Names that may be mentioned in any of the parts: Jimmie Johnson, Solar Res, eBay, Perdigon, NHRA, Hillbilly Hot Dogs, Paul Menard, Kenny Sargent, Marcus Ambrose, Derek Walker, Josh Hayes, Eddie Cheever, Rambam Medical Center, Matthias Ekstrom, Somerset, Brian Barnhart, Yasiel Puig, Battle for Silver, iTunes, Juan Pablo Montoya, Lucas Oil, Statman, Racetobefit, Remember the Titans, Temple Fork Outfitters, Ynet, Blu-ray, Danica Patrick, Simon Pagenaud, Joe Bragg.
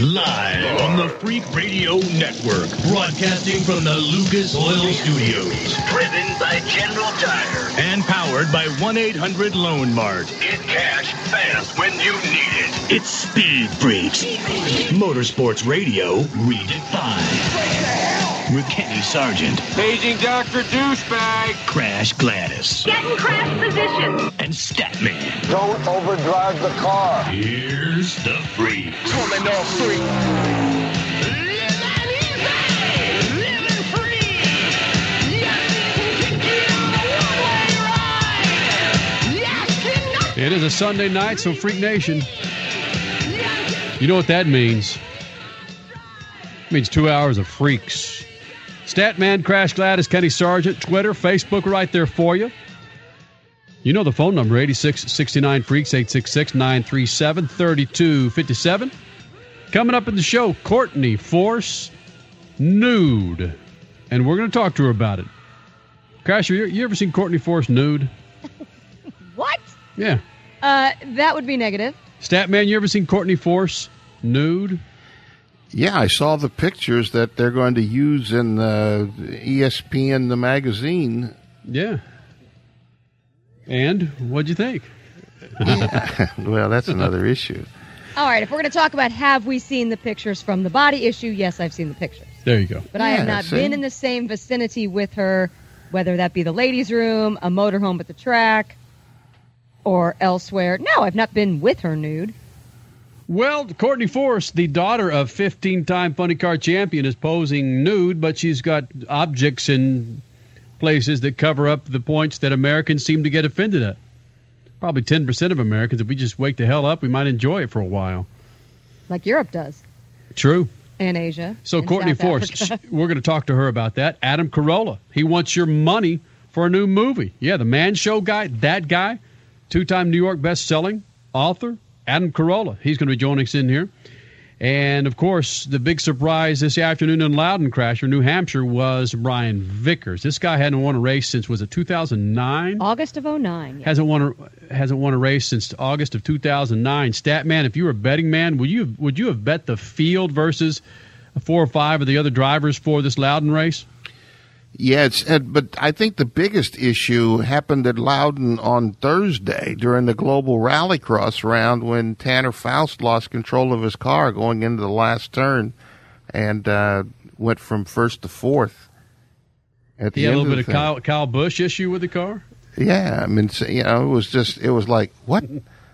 Live on the Freak Radio Network, broadcasting from the Lucas Oil Studios. Driven by General Tire. And powered by 1-800 Loan Mart. Get cash fast when you need it. It's Speed Freaks. Motorsports Radio redefined. With Kenny Sargent. Paging Dr. Douchebag. Crash Gladys. Get in crash position. And Statman. Don't overdrive the car. Here's the Freak. Coming up. Free. Living easy, living free. Yes, you can get on a one-way ride. Yes, it is a Sunday night, so Freak Nation. You know what that means? It means 2 hours of freaks. Statman, Crash Gladys, Kenny Sargent, Twitter, Facebook, right there for you. You know the phone number, 8669-FREAKS, 866-937-3257. Coming up in the show, Courtney Force, nude. And we're going to talk to her about it. Crasher, you ever seen Courtney Force nude? What? Yeah. That would be negative. Statman, you ever seen Courtney Force nude? Yeah, I saw the pictures that they're going to use in the ESPN, the magazine. Yeah. And what'd you think? Yeah. Well, that's another issue. All right, if we're going to talk about have we seen the pictures from the body issue, yes, I've seen the pictures. There you go. But yeah, I have not been in the same vicinity with her, whether that be the ladies' room, a motorhome at the track, or elsewhere. No, I've not been with her nude. Well, Courtney Force, the daughter of 15-time Funny Car champion, is posing nude, but she's got objects in places that cover up the points that Americans seem to get offended at. Probably 10% of Americans, if we just wake the hell up, we might enjoy it for a while. Like Europe does. True. And Asia. So Courtney Force, we're going to talk to her about that. Adam Carolla, he wants your money for a new movie. Yeah, the Man Show guy, that guy, two-time New York best-selling author, Adam Carolla. He's going to be joining us in here. And, of course, the big surprise this afternoon in Loudon, Crasher, New Hampshire, was Brian Vickers. This guy hadn't won a race since, was it 2009? August of 2009. Yes. Hasn't won a race since August of 2009. Statman, if you were a betting man, would you have bet the field versus 4 or 5 of the other drivers for this Loudon race? Yeah, but I think the biggest issue happened at Loudon on Thursday during the Global Rallycross round when Tanner Faust lost control of his car going into the last turn and went from first to fourth. At the end of the thing. He had a little bit of Kyle Busch issue with the car? Yeah, I mean, you know, it was like, what?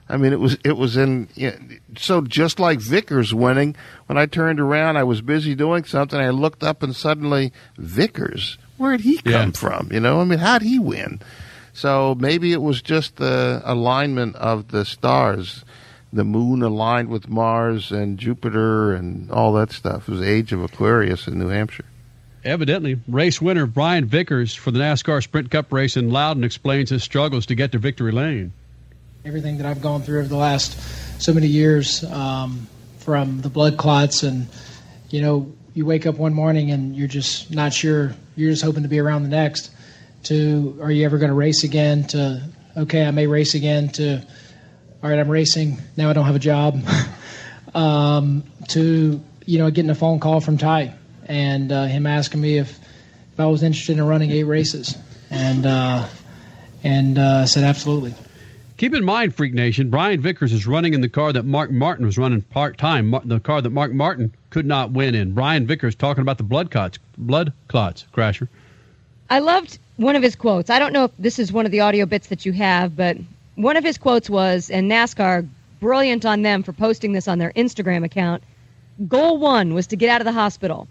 I mean, it was in, you know, so just like Vickers winning, when I turned around, I was busy doing something. I looked up and suddenly, Vickers, where'd he come from? You know, I mean, how'd he win? So maybe it was just the alignment of the stars. The moon aligned with Mars and Jupiter and all that stuff. It was the age of Aquarius in New Hampshire. Evidently, race winner Brian Vickers for the NASCAR Sprint Cup race in Loudon explains his struggles to get to victory lane. Everything that I've gone through over the last so many years, from the blood clots and, you know, you wake up one morning and you're just not sure, you're just hoping to be around the next, to are you ever going to race again, to okay, I may race again, to all right, I'm racing, now I don't have a job, to, you know, getting a phone call from Ty and him asking me if I was interested in running 8 races. And I said, absolutely. Keep in mind, Freak Nation, Brian Vickers is running in the car that Mark Martin was running part-time, the car that Mark Martin could not win in. Brian Vickers talking about the blood clots, Crasher. I loved one of his quotes. I don't know if this is one of the audio bits that you have, but one of his quotes was, and NASCAR, brilliant on them for posting this on their Instagram account, goal 1 was to get out of the hospital.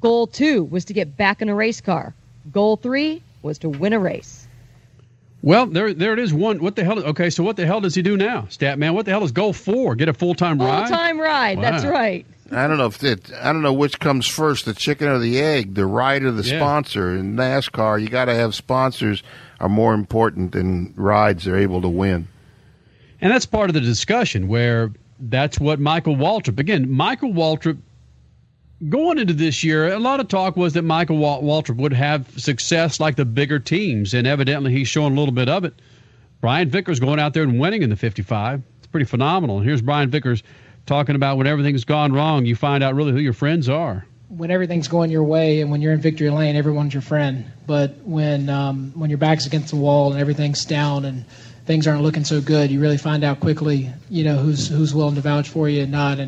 Goal 2 was to get back in a race car. Goal 3 was to win a race. Well, there it is. One, what the hell? Okay, so what the hell does he do now, Statman? What the hell is goal 4? Get a full-time ride? Full-time ride. Wow. That's right. I don't know which comes first, the chicken or the egg, the ride or the sponsor. In NASCAR, you got to have sponsors are more important than rides they're able to win. And that's part of the discussion where that's what Michael Waltrip, going into this year, a lot of talk was that Michael Waltrip would have success like the bigger teams, and evidently he's showing a little bit of it. Brian Vickers going out there and winning in the 55. It's pretty phenomenal. Here's Brian Vickers talking about when everything's gone wrong, you find out really who your friends are. When everything's going your way and when you're in victory lane, everyone's your friend. But when your back's against the wall and everything's down and things aren't looking so good, you really find out quickly, you know, who's willing to vouch for you and not.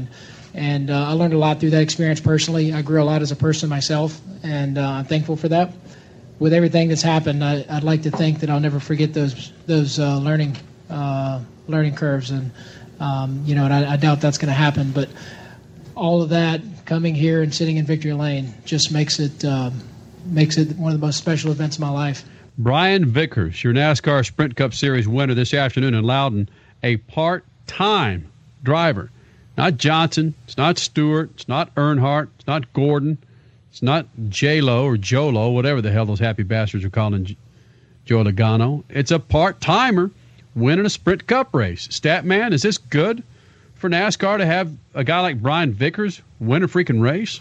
And I learned a lot through that experience personally. I grew a lot as a person myself, and I'm thankful for that. With everything that's happened, I'd like to think that I'll never forget those learning curves, and I doubt that's going to happen. But all of that coming here and sitting in victory lane just makes it one of the most special events of my life. Brian Vickers, your NASCAR Sprint Cup Series winner this afternoon in Loudon, a part-time driver. Not Johnson. It's not Stewart. It's not Earnhardt. It's not Gordon. It's not J-Lo or Jolo, whatever the hell those happy bastards are calling Joe Logano. It's a part-timer winning a Sprint Cup race. Statman, is this good for NASCAR to have a guy like Brian Vickers win a freaking race?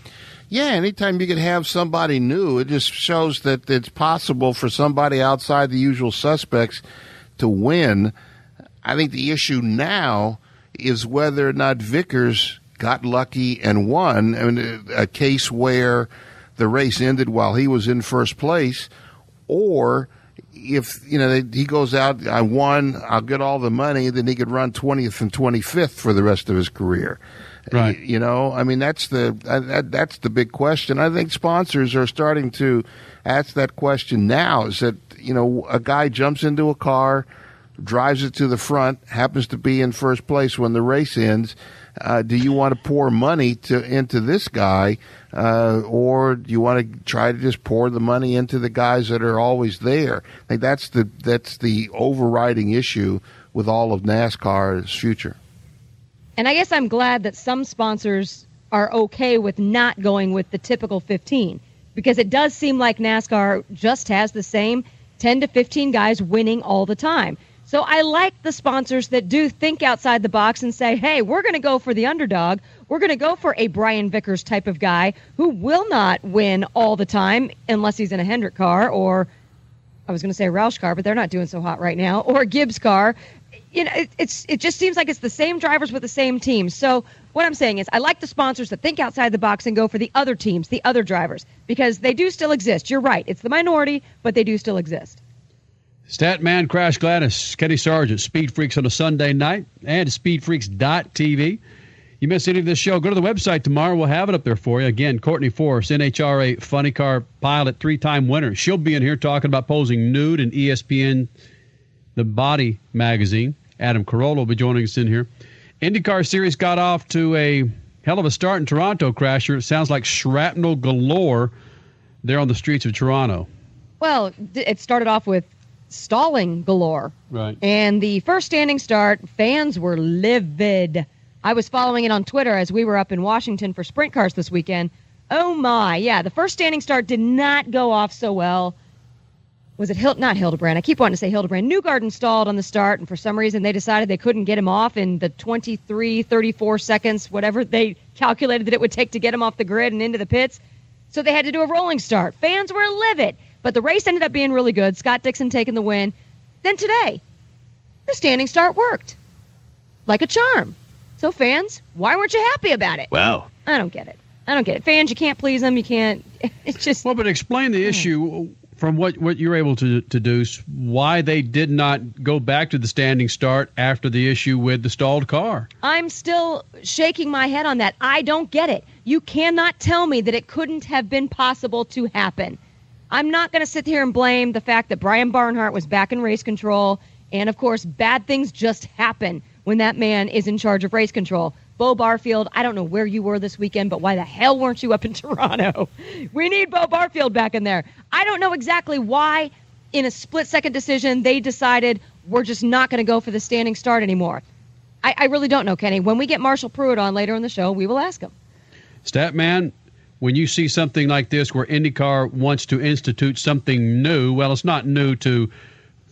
Yeah, anytime you can have somebody new, it just shows that it's possible for somebody outside the usual suspects to win. I think the issue now is whether or not Vickers got lucky and won. I mean, a case where the race ended while he was in first place, or if he goes out, I won, I'll get all the money, then he could run 20th and 25th for the rest of his career. Right. That's the big question. I think sponsors are starting to ask that question now. Is that a guy jumps into a car, drives it to the front, happens to be in first place when the race ends. Do you want to pour money into this guy, or do you want to try to just pour the money into the guys that are always there? I think that's the overriding issue with all of NASCAR's future. And I guess I'm glad that some sponsors are okay with not going with the typical 15, because it does seem like NASCAR just has the same 10 to 15 guys winning all the time. So I like the sponsors that do think outside the box and say, hey, we're going to go for the underdog. We're going to go for a Brian Vickers type of guy who will not win all the time unless he's in a Hendrick car or, I was going to say Roush car, but they're not doing so hot right now, or Gibbs car. It just seems like it's the same drivers with the same teams. So what I'm saying is I like the sponsors that think outside the box and go for the other teams, the other drivers, because they do still exist. You're right. It's the minority, but they do still exist. Statman, Crash Gladys, Kenny Sargent, Speed Freaks on a Sunday night, and speedfreaks.tv. You miss any of this show, go to the website tomorrow. We'll have it up there for you. Again, Courtney Force, NHRA Funny Car Pilot, three-time winner. She'll be in here talking about posing nude in ESPN, the Body magazine. Adam Carolla will be joining us in here. IndyCar Series got off to a hell of a start in Toronto, Crasher. It sounds like shrapnel galore there on the streets of Toronto. Well, it started off with stalling galore. Right. And the first standing start, fans were livid. I was following it on Twitter as we were up in Washington for sprint cars this weekend. Oh my, yeah, the first standing start did not go off so well. Was it not Hildebrand? I keep wanting to say Hildebrand. Newgarden stalled on the start, and for some reason they decided they couldn't get him off in the 23, 34 seconds, whatever they calculated that it would take to get him off the grid and into the pits. So they had to do a rolling start. Fans were livid. But the race ended up being really good. Scott Dixon taking the win. Then today, the standing start worked like a charm. So fans, why weren't you happy about it? Wow. I don't get it. Fans, you can't please them. You can't. It's just. Well, but explain the issue from what you're able to deduce, why they did not go back to the standing start after the issue with the stalled car. I'm still shaking my head on that. I don't get it. You cannot tell me that it couldn't have been possible to happen. I'm not going to sit here and blame the fact that Brian Barnhart was back in race control. And, of course, bad things just happen when that man is in charge of race control. Beaux Barfield, I don't know where you were this weekend, but why the hell weren't you up in Toronto? We need Beaux Barfield back in there. I don't know exactly why, in a split-second decision, they decided we're just not going to go for the standing start anymore. I really don't know, Kenny. When we get Marshall Pruett on later in the show, we will ask him. Statman, when you see something like this where IndyCar wants to institute something new, well, it's not new to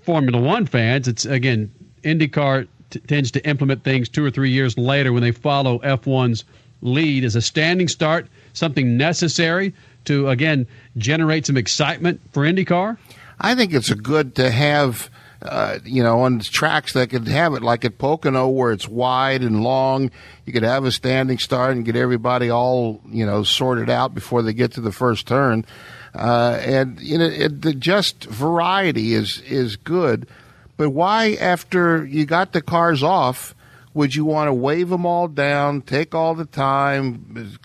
Formula One fans. It's, again, IndyCar tends to implement things 2 or 3 years later when they follow F1's lead as a standing start, something necessary to, again, generate some excitement for IndyCar. I think it's good to have on tracks that could have it, like at Pocono, where it's wide and long. You could have a standing start and get everybody all, sorted out before they get to the first turn. The just variety is good. But why, after you got the cars off, would you want to wave them all down, take all the time,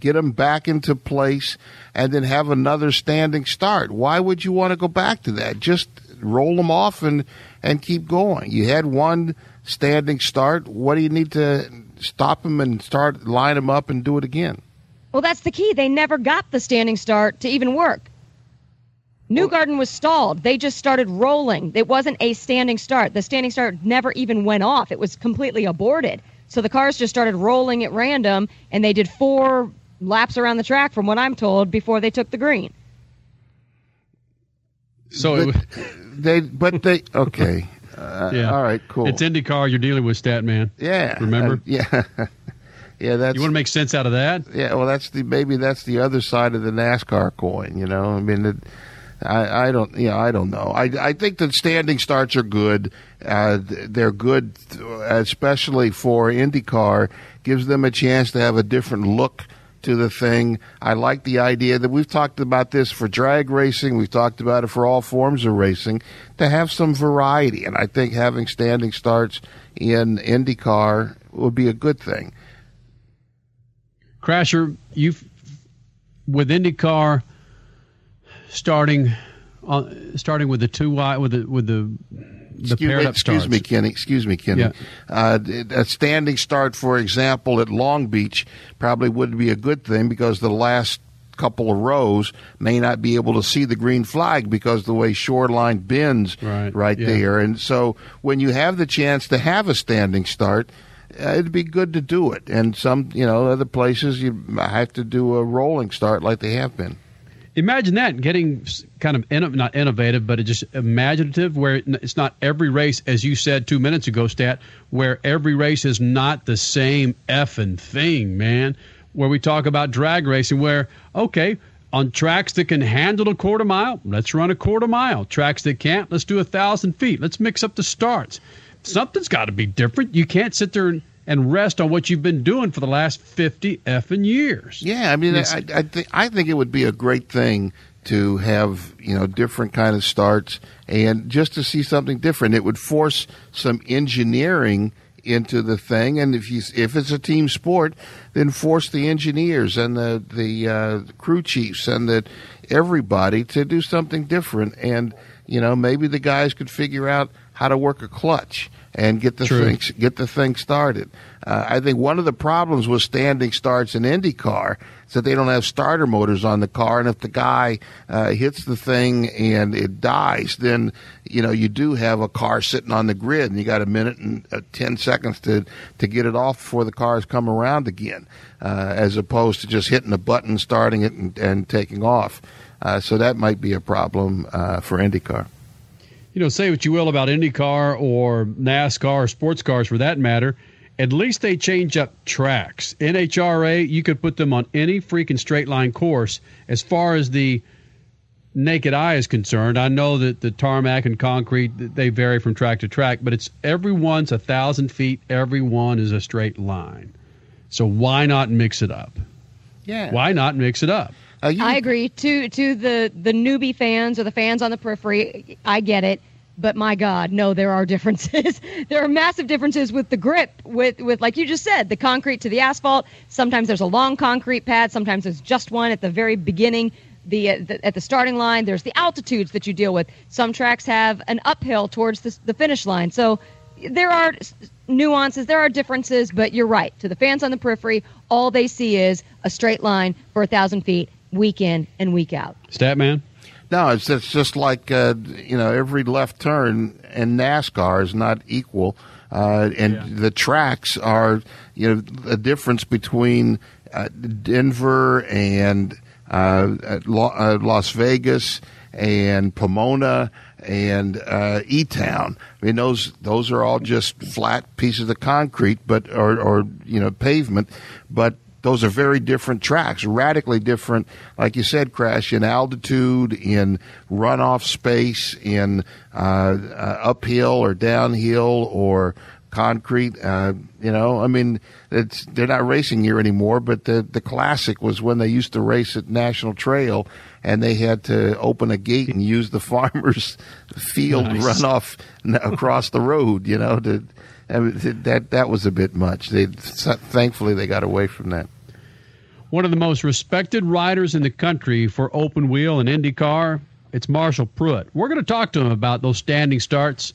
get them back into place, and then have another standing start? Why would you want to go back to that? Just roll them off and keep going. You had one standing start. What do you need to stop them and line them up and do it again? Well, that's the key. They never got the standing start to even work. Newgarden was stalled. They just started rolling. It wasn't a standing start. The standing start never even went off. It was completely aborted. So the cars just started rolling at random, and they did 4 laps around the track, from what I'm told, before they took the green. So they okay. Yeah. All right, cool. It's IndyCar. You're dealing with Statman. Yeah. Remember? Yeah. Yeah, you want to make sense out of that? Yeah, well, that's the other side of the NASCAR coin, I mean, I don't know. I think that standing starts are good. They're good, especially for IndyCar. Gives them a chance to have a different look to the thing. I like the idea that we've talked about this for drag racing. We've talked about it for all forms of racing, to have some variety. And I think having standing starts in IndyCar would be a good thing. Crasher, with IndyCar starting with the two wide with the paired up starts. Excuse me, Kenny. Yeah. A standing start, for example, at Long Beach probably wouldn't be a good thing, because the last couple of rows may not be able to see the green flag because the way Shoreline bends right there. And so when you have the chance to have a standing start, it'd be good to do it. And some, other places you have to do a rolling start like they have been. Imagine that, getting kind of not innovative, but just imaginative, where it's not every race, as you said 2 minutes ago, Stat, where every race is not the same effing thing, man. Where we talk about drag racing, where, okay, on tracks that can handle a quarter mile, let's run a quarter mile. Tracks that can't, let's do 1,000 feet. Let's mix up the starts. Something's got to be different. You can't sit there and rest on what you've been doing for the last 50 effing years. Yeah, I mean, I think it would be a great thing to have, different kind of starts, and just to see something different. It would force some engineering into the thing, and if it's a team sport, then force the engineers and the crew chiefs and everybody to do something different. And maybe the guys could figure out how to work a clutch and get the thing started. I think one of the problems with standing starts in IndyCar is that they don't have starter motors on the car, and if the guy hits the thing and it dies, then you do have a car sitting on the grid, and you got a minute and 10 seconds to get it off before the cars come around again, as opposed to just hitting a button, starting it, and taking off. So that might be a problem for IndyCar. Say what you will about IndyCar or NASCAR or sports cars for that matter, at least they change up tracks. NHRA, you could put them on any freaking straight-line course as far as the naked eye is concerned. I know that the tarmac and concrete, they vary from track to track, but everyone's 1,000 feet. Everyone is a straight line. So why not mix it up? Yeah. Why not mix it up? I agree. To the newbie fans or the fans on the periphery, I get it. But my God, no, there are differences. There are massive differences with the grip, with like you just said, the concrete to the asphalt. Sometimes there's a long concrete pad. Sometimes there's just one at the very beginning, at the starting line. There's the altitudes that you deal with. Some tracks have an uphill towards the finish line. So there are nuances, there are differences, but you're right. To the fans on the periphery, all they see is a straight line for 1,000 feet, week in and week out. Statman? No, it's just like, every left turn in NASCAR is not equal. The tracks are, a difference between Denver and Las Vegas and Pomona and E-Town. I mean, those are all just flat pieces of concrete, but or pavement, but Those are very different tracks, radically different, like you said, Crash, in altitude, in runoff space, in uphill or downhill or concrete. They're not racing here anymore, but the classic was when they used to race at National Trail, and they had to open a gate and use the farmer's field runoff across the road, that was a bit much. Thankfully, they got away from that. One of the most respected riders in the country for open wheel and IndyCar, it's Marshall Pruett. We're going to talk to him about those standing starts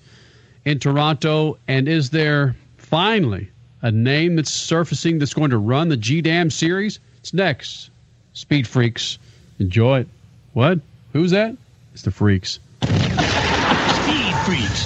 in Toronto, and is there finally a name that's surfacing that's going to run the G-Dam series? It's next. Speed Freaks, enjoy it. What? Who's that? It's the Freaks. Speed Freaks,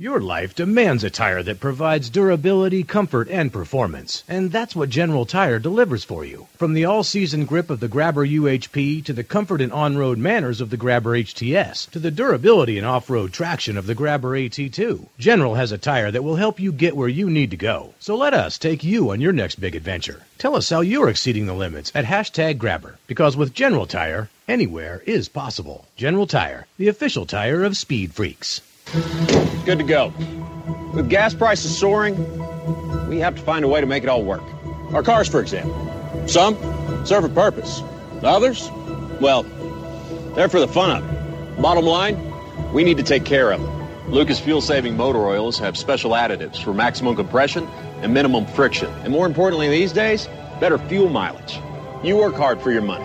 Your life demands a tire that provides durability, comfort, and performance. And that's what General Tire delivers for you. From the all-season grip of the Grabber UHP to the comfort and on-road manners of the Grabber HTS to the durability and off-road traction of the Grabber AT2, General has a tire that will help you get where you need to go. So let us take you on your next big adventure. Tell us how you're exceeding the limits at #Grabber. Because with General Tire, anywhere is possible. General Tire, the official tire of Speed Freaks. Good to go. With gas prices soaring, we have to find a way to make it all work. Our cars, for example. Some serve a purpose. Others, well, they're for the fun of it. Bottom line, we need to take care of them. Lucas fuel-saving motor oils have special additives for maximum compression and minimum friction. And more importantly these days, better fuel mileage. You work hard for your money.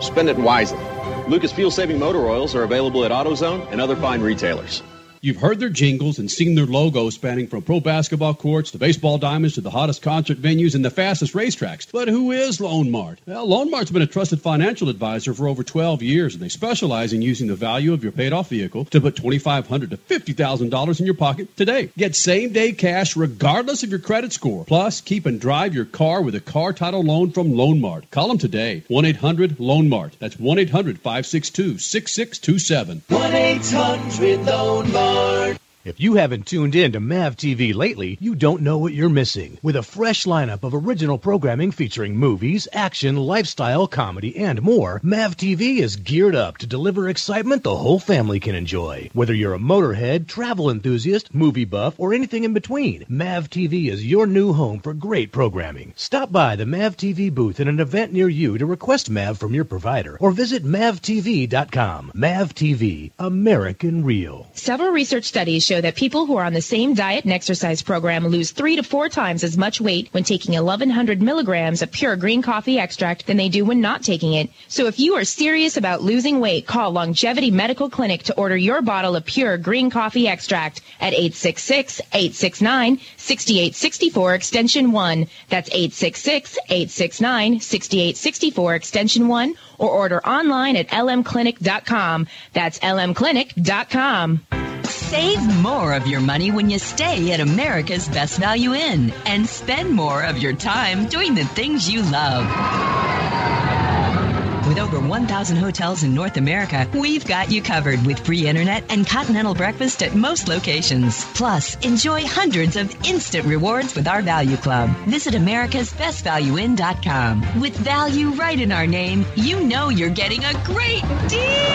Spend it wisely. Lucas fuel-saving motor oils are available at AutoZone and other fine retailers. You've heard their jingles and seen their logos spanning from pro basketball courts to baseball diamonds to the hottest concert venues and the fastest racetracks. But who is Lone Mart? Well, Lone Mart's been a trusted financial advisor for over 12 years, and they specialize in using the value of your paid-off vehicle to put $2,500 to $50,000 in your pocket today. Get same-day cash regardless of your credit score. Plus, keep and drive your car with a car title loan from Lone Mart. Call them today. 1-800-LONE-MART. That's 1-800-562-6627. 1-800-LONE-MART. If you haven't tuned in to MAV TV lately, you don't know what you're missing. With a fresh lineup of original programming featuring movies, action, lifestyle, comedy, and more, MAV TV is geared up to deliver excitement the whole family can enjoy. Whether you're a motorhead, travel enthusiast, movie buff, or anything in between, MAV TV is your new home for great programming. Stop by the MAV TV booth at an event near you to request MAV from your provider, or visit mavtv.com. MAV TV, American Real. Several research studies show that people who are on the same diet and exercise program lose 3 to 4 times as much weight when taking 1,100 milligrams of pure green coffee extract than they do when not taking it. So if you are serious about losing weight, call Longevity Medical Clinic to order your bottle of pure green coffee extract at 866-869-6864 extension 1. That's 866-869-6864 extension 1, or order online at lmclinic.com. That's lmclinic.com. Save more of your money when you stay at America's Best Value Inn and spend more of your time doing the things you love. With over 1,000 hotels in North America, we've got you covered with free internet and continental breakfast at most locations. Plus, enjoy hundreds of instant rewards with our Value Club. Visit americasbestvalueinn.com. With value right in our name, you know you're getting a great deal.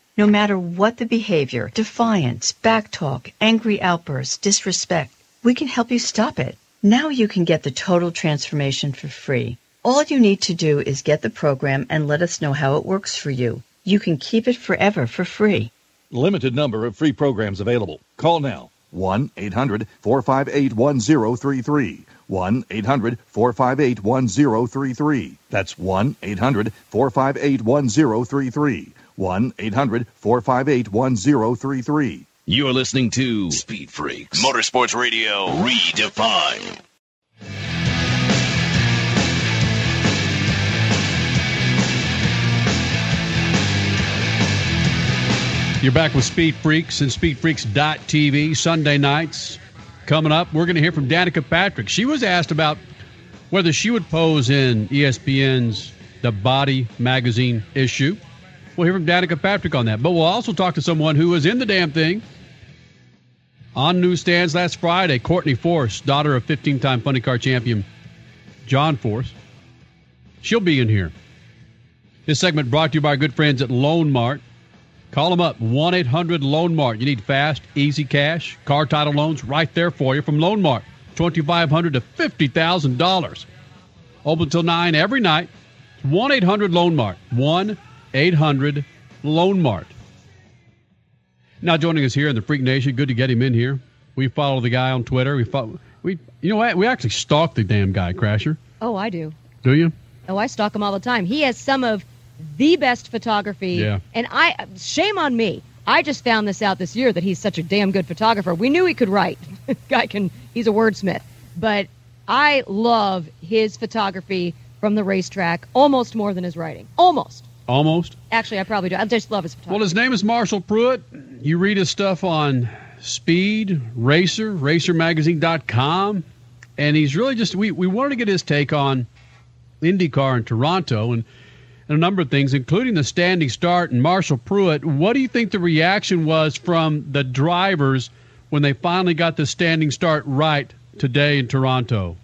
No matter what the behavior, defiance, backtalk, angry outbursts, disrespect, we can help you stop it. Now you can get the Total Transformation for free. All you need to do is get the program and let us know how it works for you. You can keep it forever for free. Limited number of free programs available. Call now. 1-800-458-1033. 1-800-458-1033. That's 1-800-458-1033. 1-800-458-1033. You're listening to Speed Freaks Motorsports Radio Redefined. You're back with Speed Freaks and SpeedFreaks.tv. Sunday nights coming up. We're going to hear from Danica Patrick. She was asked about whether she would pose in ESPN's The Body magazine issue. We'll hear from Danica Patrick on that. But we'll also talk to someone who was in the damn thing on newsstands last Friday. Courtney Force, daughter of 15-time funny car champion John Force. She'll be in here. This segment brought to you by our good friends at Loan Mart. Call them up, 1-800-LOAN-MART. You need fast, easy cash, car title loans right there for you from Loan Mart, $2,500 to $50,000. Open till 9 every night. 1-800-LOAN-MART, 1-800-LOAN-MART. Now joining us here in the Freak Nation, good to get him in here. We follow the guy on Twitter. You know what? We actually stalk the damn guy, Crasher. Oh, I do. Do you? Oh, I stalk him all the time. He has some of the best photography. Yeah. And shame on me. I just found this out this year that he's such a damn good photographer. We knew he could write. He's a wordsmith. But I love his photography from the racetrack almost more than his writing. Almost? Actually, I probably do. I just love his photography. Well, his name is Marshall Pruett. You read his stuff on Speed, Racer, racermagazine.com. And he's really just, we wanted to get his take on IndyCar in Toronto and a number of things, including the standing start and Marshall Pruett. What do you think the reaction was from the drivers when they finally got the standing start right today in Toronto?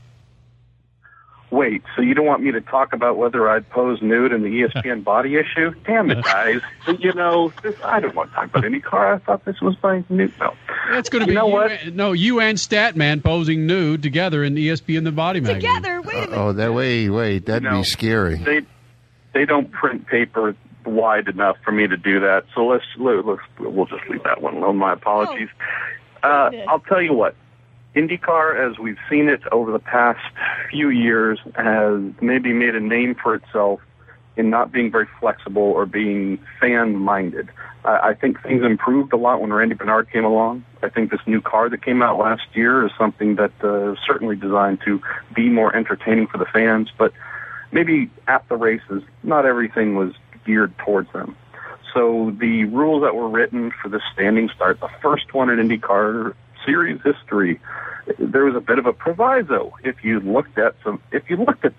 Wait, so you don't want me to talk about whether I'd pose nude in the ESPN body issue? Damn it, guys. I don't want to talk about IndyCar. I thought this was by nude. No. That's going to be you and Statman posing nude together in the ESPN The Body magazine. Together? Wait a minute. Oh, wait. That'd be scary. They don't print paper wide enough for me to do that, so we'll just leave that one alone. My apologies. I'll tell you what. IndyCar, as we've seen it over the past few years, has maybe made a name for itself in not being very flexible or being fan-minded. I think things improved a lot when Randy Bernard came along. I think this new car that came out last year is something that is certainly designed to be more entertaining for the fans, but maybe at the races, not everything was geared towards them. So the rules that were written for the standing start, the first one in IndyCar series history, there was a bit of a proviso. If you looked at the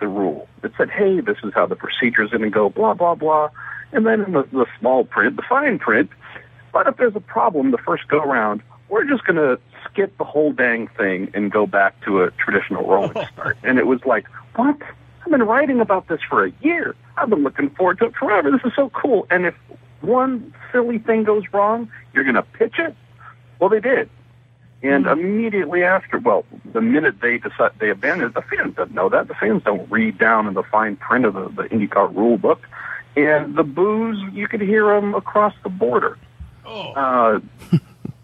rule, it said, hey, this is how the procedure is going to go, blah, blah, blah. And then in the small print, the fine print, but if there's a problem the first go-round, we're just going to skip the whole dang thing and go back to a traditional rolling start. And it was like, what? I've been writing about this for a year. I've been looking forward to it forever. This is so cool. And if one silly thing goes wrong, you're going to pitch it? Well, they did. And immediately after, the minute they decide they abandoned it, the fans don't know that. The fans don't read down in the fine print of the IndyCar rule book. And the boos, you could hear them across the border. Oh.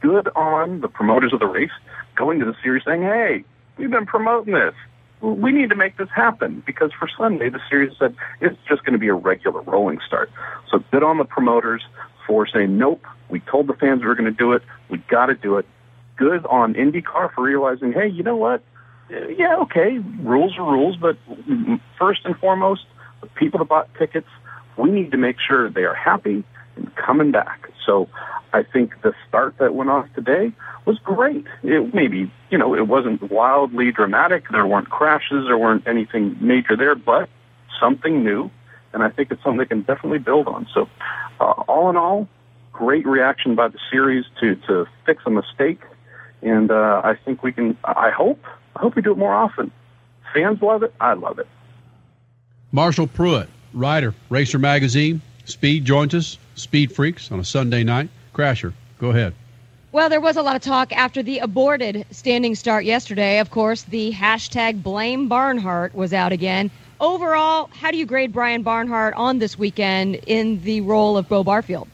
Good on the promoters of the race going to the series saying, hey, we've been promoting this. We need to make this happen, because for Sunday, the series said it's just going to be a regular rolling start. So good on the promoters for saying, nope, we told the fans we were going to do it. We got to do it. Good on IndyCar for realizing, hey, you know what? Yeah, okay, rules are rules, but first and foremost, the people that bought tickets, we need to make sure they are happy and coming back. So I think the start that went off today was great. It maybe, it wasn't wildly dramatic. There weren't crashes. There weren't anything major there, but something new, and I think it's something they can definitely build on. So all in all, great reaction by the series to fix a mistake. And I think we can, I hope we do it more often. Fans love it. I love it. Marshall Pruett, writer, Racer Magazine. Speed joins us, Speed Freaks, on a Sunday night. Crasher, go ahead. Well, there was a lot of talk after the aborted standing start yesterday. Of course, the hashtag Blame Barnhart was out again. Overall, how do you grade Brian Barnhart on this weekend in the role of Beaux Barfield?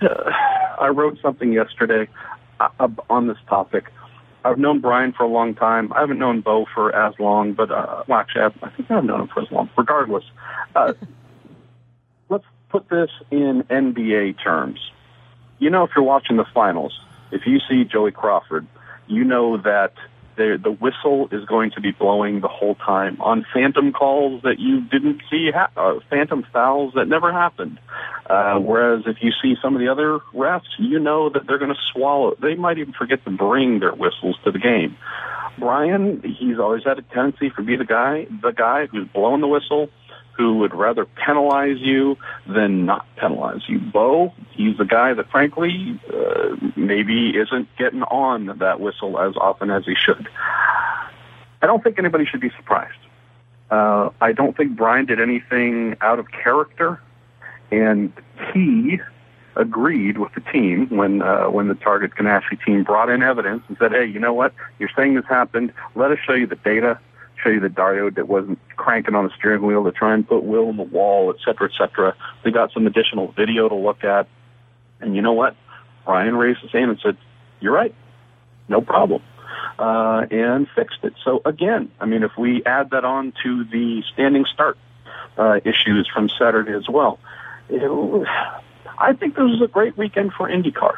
I wrote something yesterday on this topic. I've known Brian for a long time. I haven't known Beaux for as long, but I think I've known him for as long. Regardless, let's put this in NBA terms. If you're watching the finals, if you see Joey Crawford, you know that the whistle is going to be blowing the whole time on phantom calls that you didn't see, phantom fouls that never happened. Whereas if you see some of the other refs, you know that they're going to swallow. They might even forget to bring their whistles to the game. Brian, he's always had a tendency for be the guy who's blowing the whistle, who would rather penalize you than not penalize you. Beaux, he's the guy that, frankly, maybe isn't getting on that whistle as often as he should. I don't think anybody should be surprised. I don't think Brian did anything out of character, and he agreed with the team when the Target Ganassi team brought in evidence and said, hey, you know what? You're saying this happened. Let us show you the data. Show you the diode that wasn't cranking on the steering wheel to try and put Will in the wall, et cetera, et cetera. They got some additional video to look at. And you know what? Ryan raised his hand and said, you're right. No problem. And fixed it. So again, I mean, if we add that on to the standing start issues from Saturday as well, I think this was a great weekend for IndyCar.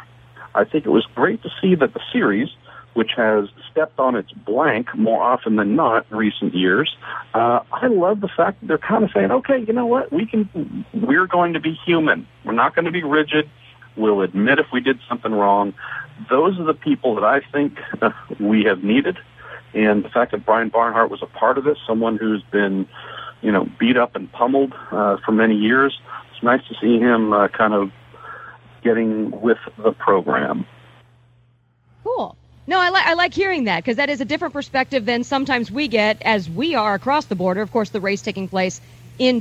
I think it was great to see that the series, which has stepped on its blank more often than not in recent years. I love the fact that they're kind of saying, okay, you know what? We're going to be human. We're not going to be rigid. We'll admit if we did something wrong. Those are the people that I think we have needed. And the fact that Brian Barnhart was a part of this, someone who's been, you know, beat up and pummeled for many years, it's nice to see him kind of getting with the program. Cool. No, I like hearing that, because that is a different perspective than sometimes we get as we are across the border. Of course, the race is taking place in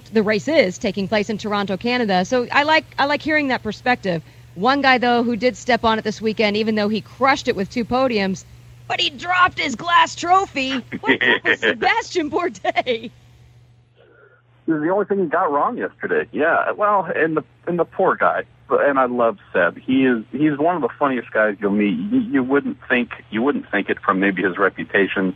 Toronto, Canada. So I like hearing that perspective. One guy, though, who did step on it this weekend, even though he crushed it with 2 podiums, but he dropped his glass trophy. What was Sebastian Bourdais? The only thing he got wrong yesterday. Yeah, well, and the poor guy. And I love Seb. He's one of the funniest guys you'll meet. You wouldn't think it from maybe his reputation,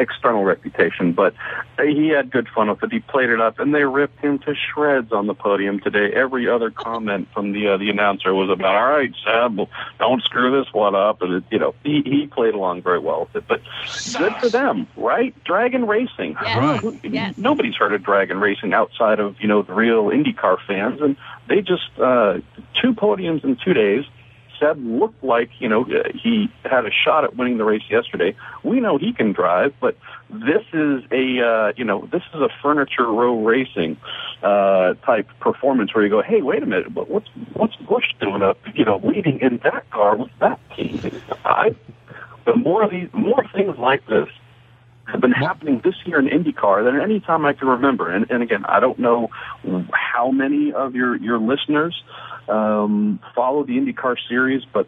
external reputation, but he had good fun with it. He played it up, and they ripped him to shreds on the podium today. Every other comment from the announcer was about, all right, Seb, don't screw this one up. And it, you know, he played along very well with it. But good for them, right? Dragon Racing. Yes. Right. Yes. Nobody's heard of Dragon Racing outside of, you know, the real IndyCar fans, and they just 2 podiums in 2 days. Seb looked like, you know, he had a shot at winning the race yesterday. We know he can drive, but this is a Furniture Row Racing type performance where you go, hey, wait a minute, but what's Bush doing up, you know, leading in that car with that team? The more things like this have been happening this year in IndyCar than any time I can remember. And again, I don't know how many of your listeners follow the IndyCar series, but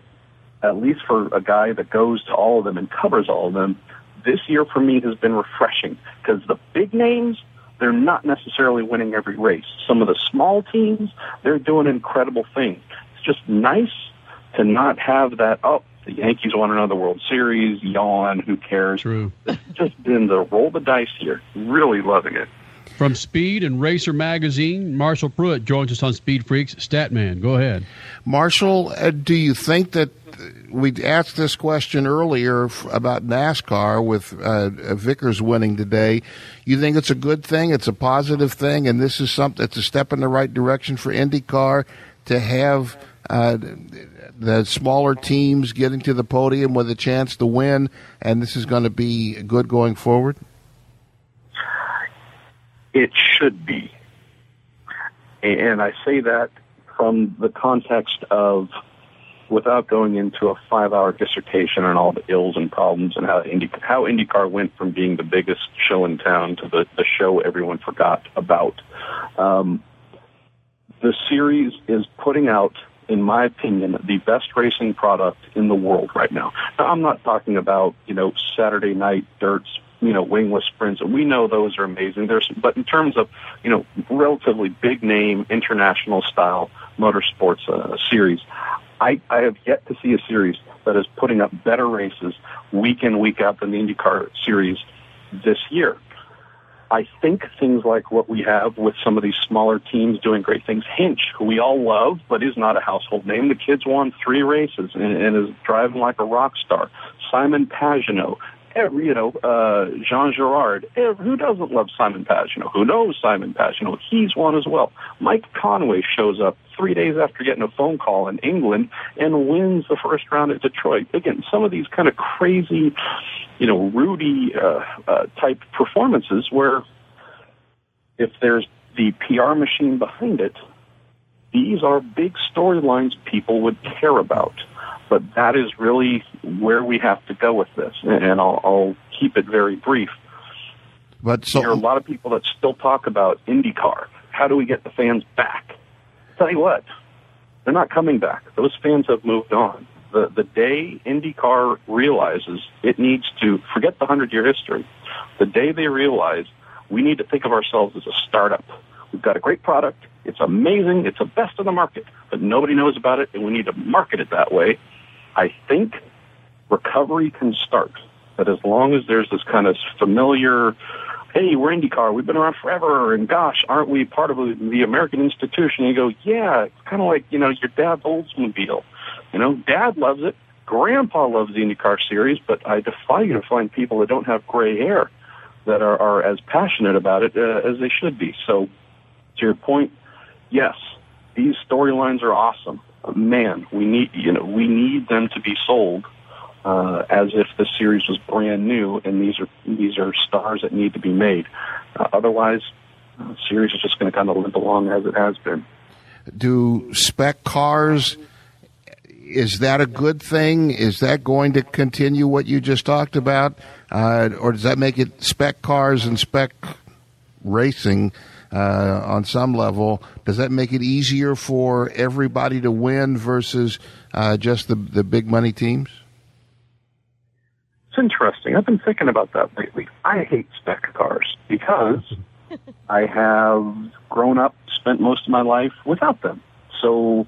at least for a guy that goes to all of them and covers all of them, this year for me has been refreshing, because the big names, they're not necessarily winning every race. Some of the small teams, they're doing incredible things. It's just nice to not have that, oh, the Yankees won another World Series, yawn, who cares? True. It's just been the roll the dice here. Really loving it. From Speed and Racer Magazine, Marshall Pruett joins us on Speed Freaks. Statman, go ahead. Marshall, do you think that we asked this question earlier about NASCAR with Vickers winning today? You think it's a good thing, it's a positive thing, and this is something that's a step in the right direction for IndyCar to have the smaller teams getting to the podium with a chance to win, and this is going to be good going forward? It should be. And I say that from the context of, without going into a 5-hour dissertation on all the ills and problems and how IndyCar went from being the biggest show in town to the show everyone forgot about. The series is putting out, in my opinion, the best racing product in the world right now. Now, I'm not talking about, you know, Saturday night dirts, you know, wingless sprints. We know those are amazing. But in terms of, you know, relatively big name, international style motorsports series, I have yet to see a series that is putting up better races week in, week out than the IndyCar series this year. I think things like what we have with some of these smaller teams doing great things. Hinch, who we all love, but is not a household name. The kid's won 3 races and is driving like a rock star. Simon Pagenaud, Jean Girard. Who doesn't love Simon Pagenaud? Who knows Simon Pagenaud? He's one as well. Mike Conway shows up 3 days after getting a phone call in England and wins the first round at Detroit. Again, some of these kind of crazy, Rudy type performances where if there's the PR machine behind it, these are big storylines people would care about. But that is really where we have to go with this, and I'll keep it very brief. But there are a lot of people that still talk about IndyCar. How do we get the fans back? Tell you what, they're not coming back. Those fans have moved on. The day IndyCar realizes it needs to forget the 100-year history, the day they realize we need to think of ourselves as a startup. We've got a great product. It's amazing. It's the best in the market, but nobody knows about it, and we need to market it that way. I think recovery can start, but as long as there's this kind of familiar, hey, we're IndyCar, we've been around forever, and gosh, aren't we part of the American institution? And you go, yeah, it's kind of like, your dad's Oldsmobile. Dad loves it. Grandpa loves the IndyCar series, but I defy you to find people that don't have gray hair that are as passionate about it as they should be. So to your point, yes, these storylines are awesome. Man, we need them to be sold as if the series was brand new, and these are stars that need to be made. Otherwise, the series is just going to kind of limp along as it has been. Do spec cars? Is that a good thing? Is that going to continue what you just talked about, or does that make it spec cars and spec racing? On some level, does that make it easier for everybody to win versus just the big money teams? It's interesting. I've been thinking about that lately. I hate spec cars because I have grown up, spent most of my life without them. So,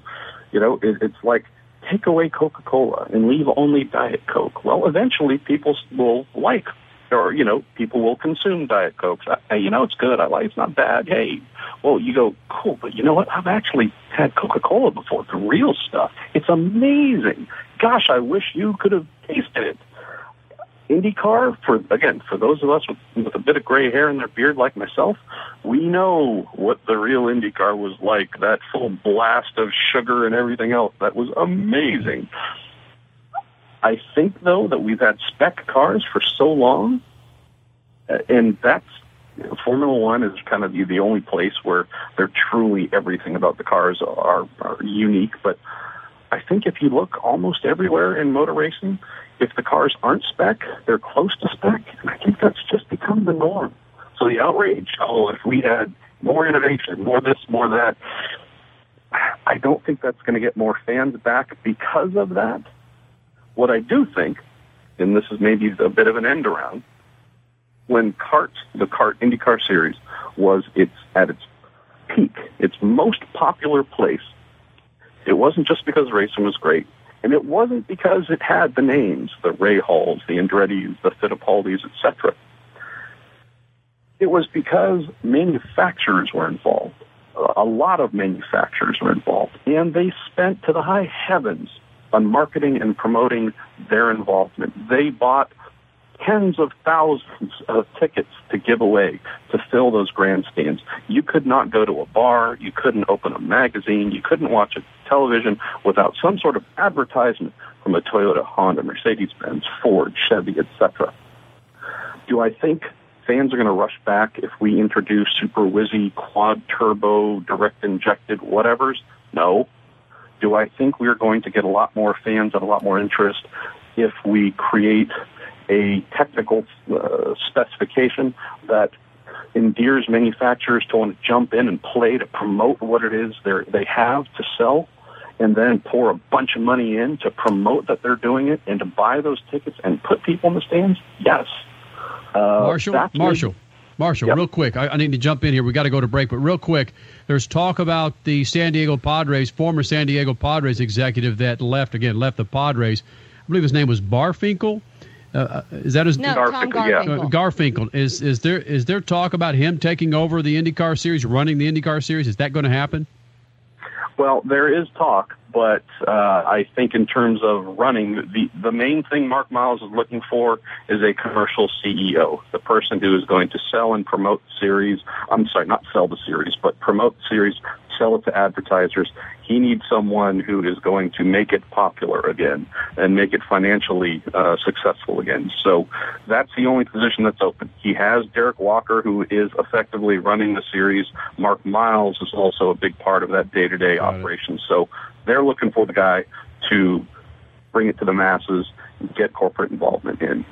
it's like take away Coca-Cola and leave only Diet Coke. Well, eventually people will like or, people will consume Diet Coke. It's good. I like it's not bad. Hey, well, you go, cool, but you know what? I've actually had Coca-Cola before, the real stuff. It's amazing. Gosh, I wish you could have tasted it. IndyCar, for those of us with a bit of gray hair in their beard like myself, we know what the real IndyCar was like, that full blast of sugar and everything else. That was amazing. I think, though, that we've had spec cars for so long, and that's Formula One is kind of the only place where they're truly everything about the cars are unique. But I think if you look almost everywhere in motor racing, if the cars aren't spec, they're close to spec, and I think that's just become the norm. So the outrage, if we had more innovation, more this, more that, I don't think that's going to get more fans back because of that. What I do think, and this is maybe a bit of an end around, when the IndyCar series was at its peak, its most popular place, it wasn't just because racing was great, and it wasn't because it had the names, the Ray Halls, the Andretti's, the Fittipaldis, etc. It was because manufacturers were involved. A lot of manufacturers were involved, and they spent to the high heavens on marketing and promoting their involvement. They bought tens of thousands of tickets to give away to fill those grandstands. You could not go to a bar, you couldn't open a magazine, you couldn't watch a television without some sort of advertisement from a Toyota, Honda, Mercedes-Benz, Ford, Chevy, etc. Do I think fans are going to rush back if we introduce super whizzy, quad turbo, direct injected, whatevers? No. Do I think we're going to get a lot more fans and a lot more interest if we create a technical specification that endears manufacturers to want to jump in and play to promote what it is they have to sell and then pour a bunch of money in to promote that they're doing it and to buy those tickets and put people in the stands? Yes. Marshall, yep. Real quick, I need to jump in here. We got to go to break, but real quick, there's talk about the former San Diego Padres executive that left the Padres. I believe his name was Barfinkel. Is that his name? No, Tom Garfinkel. Garfinkel. Is there talk about him taking over the IndyCar series, running the IndyCar series? Is that going to happen? Well, there is talk, but I think in terms of running, the main thing Mark Miles is looking for is a commercial CEO, the person who is going to sell and promote the series. I'm sorry, not sell the series, but promote the series, sell it to advertisers. He needs someone who is going to make it popular again and make it financially successful again. So that's the only position that's open. He has Derek Walker, who is effectively running the series. Mark Miles is also a big part of that day-to-day operation. So they're looking for the guy to bring it to the masses and get corporate involvement in.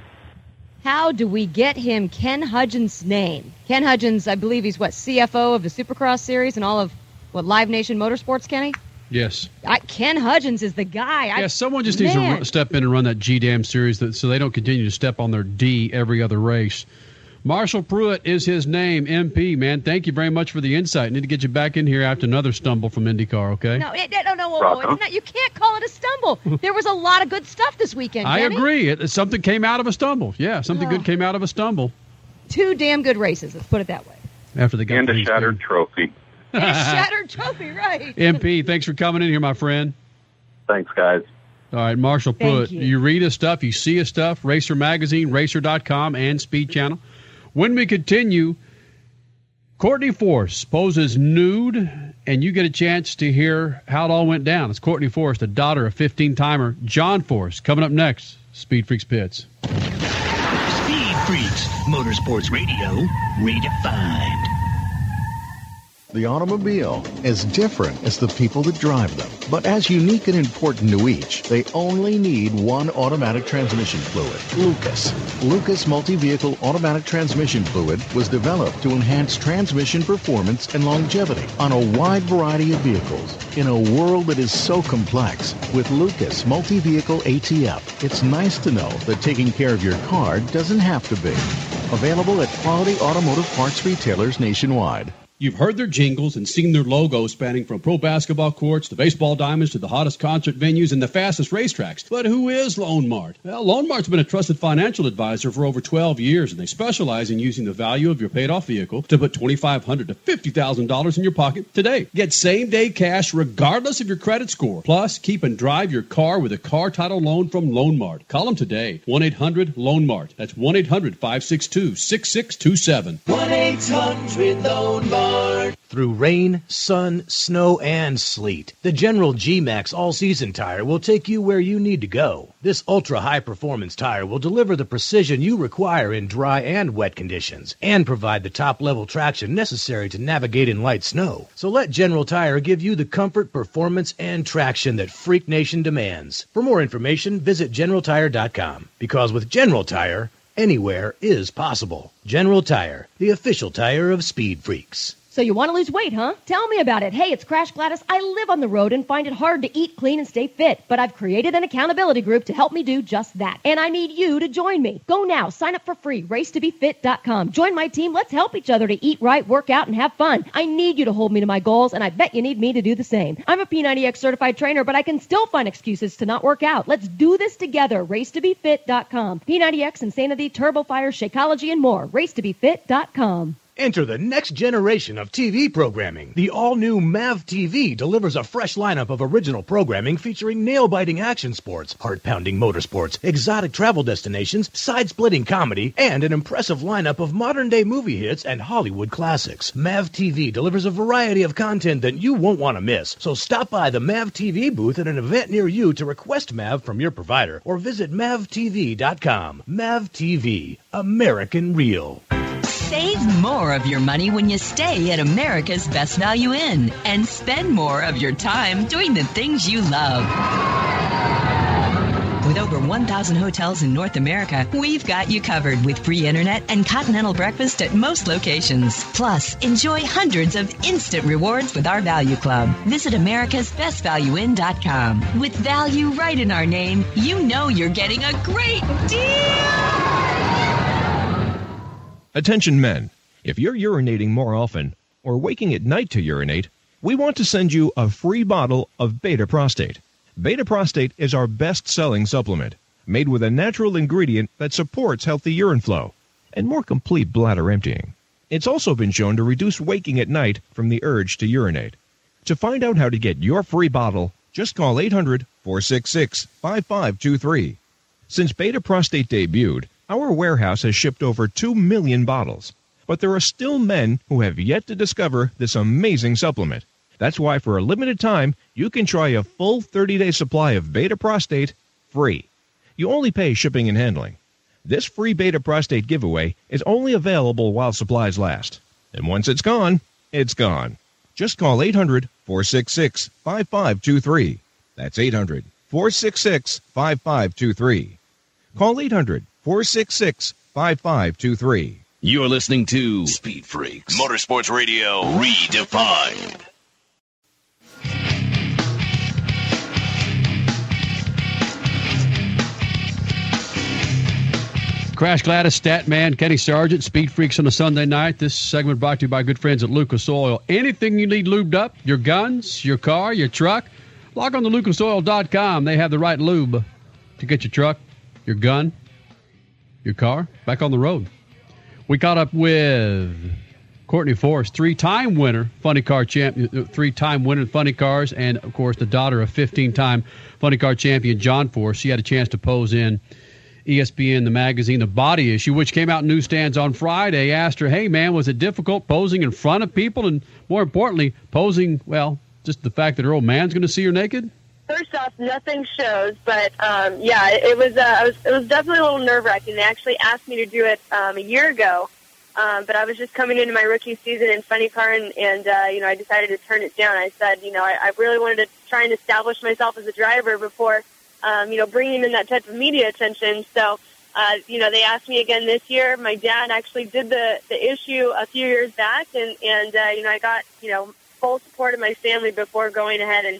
How do we get him Ken Hudgens' name? Ken Hudgens, I believe he's, CFO of the Supercross Series and all of, Live Nation Motorsports, Kenny? Yes. Ken Hudgens is the guy. Someone just needs to step in and run that G-Dam series so they don't continue to step on their D every other race. Marshall Pruett is his name, MP, man. Thank you very much for the insight. I need to get you back in here after another stumble from IndyCar, okay? No, it's not, you can't call it a stumble. There was a lot of good stuff this weekend, Kenny. I agree. Something came out of a stumble. Yeah, something good came out of a stumble. Two damn good races, let's put it that way. And a shattered trophy. And a shattered trophy, right. MP, thanks for coming in here, my friend. Thanks, guys. All right, Marshall Pruett. You read his stuff, you see his stuff, Racer Magazine, Racer.com, and Speed Channel. When we continue, Courtney Force poses nude, and you get a chance to hear how it all went down. It's Courtney Force, the daughter of 15-timer John Force, coming up next. Speed Freaks Pits. Speed Freaks, Motorsports Radio, redefined. The automobile, as different as the people that drive them, but as unique and important to each, they only need one automatic transmission fluid, Lucas. Lucas Multi-Vehicle Automatic Transmission Fluid was developed to enhance transmission performance and longevity on a wide variety of vehicles. In a world that is so complex, with Lucas Multi-Vehicle ATF, it's nice to know that taking care of your car doesn't have to be. Available at quality automotive parts retailers nationwide. You've heard their jingles and seen their logos spanning from pro basketball courts to baseball diamonds to the hottest concert venues and the fastest racetracks. But who is Lone Mart? Well, Lone Mart's been a trusted financial advisor for over 12 years, and they specialize in using the value of your paid-off vehicle to put $2,500 to $50,000 in your pocket today. Get same-day cash regardless of your credit score. Plus, keep and drive your car with a car title loan from Lone Mart. Call them today, 1-800-LONE-MART. That's 1-800-562-6627. 1-800-LONE-MART. Through rain, sun, snow, and sleet, the General G-Max all-season tire will take you where you need to go. This ultra-high-performance tire will deliver the precision you require in dry and wet conditions and provide the top-level traction necessary to navigate in light snow. So let General Tire give you the comfort, performance, and traction that Freak Nation demands. For more information, visit GeneralTire.com, because with General Tire, anywhere is possible. General Tire, the official tire of Speed Freaks. So you want to lose weight, huh? Tell me about it. Hey, it's Crash Gladys. I live on the road and find it hard to eat clean and stay fit, but I've created an accountability group to help me do just that, and I need you to join me. Go now. Sign up for free. Racetobefit.com. Join my team. Let's help each other to eat right, work out, and have fun. I need you to hold me to my goals, and I bet you need me to do the same. I'm a P90X certified trainer, but I can still find excuses to not work out. Let's do this together. Racetobefit.com. P90X, Insanity, Turbofire, Shakeology, and more. Racetobefit.com. Enter the next generation of TV programming. The all-new MAV TV delivers a fresh lineup of original programming featuring nail-biting action sports, heart-pounding motorsports, exotic travel destinations, side-splitting comedy, and an impressive lineup of modern-day movie hits and Hollywood classics. MAV TV delivers a variety of content that you won't want to miss, so stop by the MAV TV booth at an event near you to request MAV from your provider, or visit mavtv.com. MAV TV, American Real. Save more of your money when you stay at America's Best Value Inn and spend more of your time doing the things you love. With over 1,000 hotels in North America, we've got you covered with free internet and continental breakfast at most locations. Plus, enjoy hundreds of instant rewards with our Value Club. Visit americasbestvalueinn.com. With value right in our name, you know you're getting a great deal. Attention men, if you're urinating more often or waking at night to urinate, we want to send you a free bottle of Beta Prostate. Beta Prostate is our best-selling supplement, made with a natural ingredient that supports healthy urine flow and more complete bladder emptying. It's also been shown to reduce waking at night from the urge to urinate. To find out how to get your free bottle, just call 800-466-5523. Since Beta Prostate debuted, our warehouse has shipped over 2 million bottles. But there are still men who have yet to discover this amazing supplement. That's why for a limited time, you can try a full 30-day supply of Beta Prostate free. You only pay shipping and handling. This free Beta Prostate giveaway is only available while supplies last. And once it's gone, it's gone. Just call 800-466-5523. That's 800-466-5523. Call 800-466-5523. You're listening to Speed Freaks Motorsports Radio Redefined. Crash Gladys, Statman, Kenny Sargent, Speed Freaks on a Sunday night. This segment brought to you by good friends at Lucas Oil. Anything you need lubed up, your guns, your car, your truck, log on to lucasoil.com. They have the right lube to get your truck, your gun, your car back on the road. We caught up with Courtney Force, three-time winner of funny cars, and, of course, the daughter of 15-time funny car champion John Force. She had a chance to pose in ESPN, the magazine, The Body Issue, which came out in newsstands on Friday. Asked her, hey, man, was it difficult posing in front of people? And, more importantly, posing, well, just the fact that her old man's going to see her naked? First off, nothing shows, but it was definitely a little nerve-wracking. They actually asked me to do it a year ago, but I was just coming into my rookie season in funny car, and I decided to turn it down. I said, I really wanted to try and establish myself as a driver before, bringing in that type of media attention. So, they asked me again this year. My dad actually did the issue a few years back, and I got full support of my family before going ahead and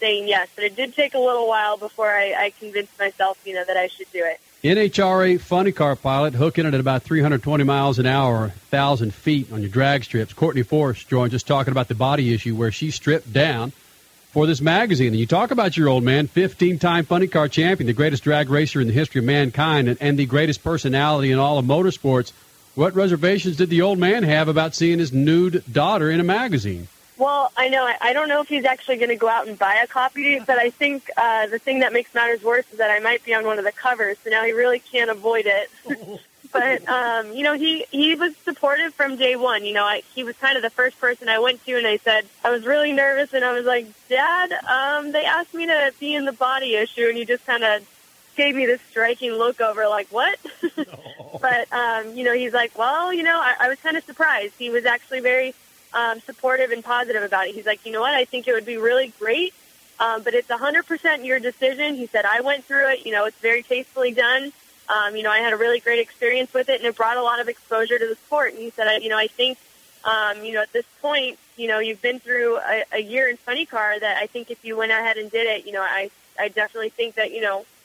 saying yes, but it did take a little while before I convinced myself, that I should do it. NHRA funny car pilot hooking it at about 320 miles an hour, 1,000 feet on your drag strips. Courtney Force joined us talking about The Body Issue, where she stripped down for this magazine. And you talk about your old man, 15-time funny car champion, the greatest drag racer in the history of mankind, and the greatest personality in all of motorsports. What reservations did the old man have about seeing his nude daughter in a magazine? Well, I know. I don't know if he's actually going to go out and buy a copy, but I think the thing that makes matters worse is that I might be on one of the covers, so now he really can't avoid it. But, he was supportive from day one. He was kind of the first person I went to, and I said, I was really nervous, and I was like, Dad, they asked me to be in The Body Issue, and he just kind of gave me this striking look over, like, what? But, he's like, well, I was kind of surprised. He was actually very supportive and positive about it. He's like, you know what, I think it would be really great, but it's 100% your decision. He said, I went through it, it's very tastefully done. I had a really great experience with it, and it brought a lot of exposure to the sport. And he said, I think, at this point, you've been through a year in funny car that I think if you went ahead and did it, I definitely think that,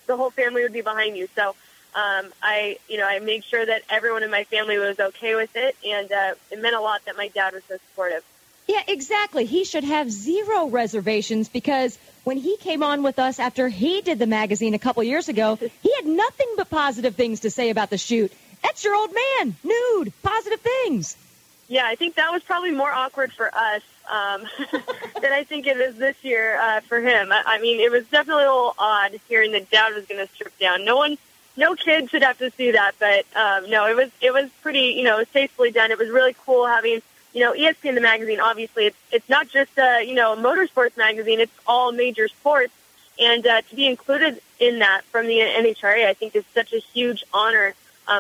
the whole family would be behind you. So I made sure that everyone in my family was okay with it, and it meant a lot that my dad was so supportive. Yeah, exactly. He should have zero reservations, because when he came on with us after he did the magazine a couple years ago, he had nothing but positive things to say about the shoot. That's your old man, nude, positive things. Yeah, I think that was probably more awkward for us than I think it is this year for him. I mean, it was definitely a little odd hearing that dad was going to strip down. No kid should have to see that, but no, it was pretty, it was tastefully done. It was really cool having, ESPN, the magazine. Obviously, it's not just a motorsports magazine; it's all major sports, and to be included in that from the NHRA, I think, is such a huge honor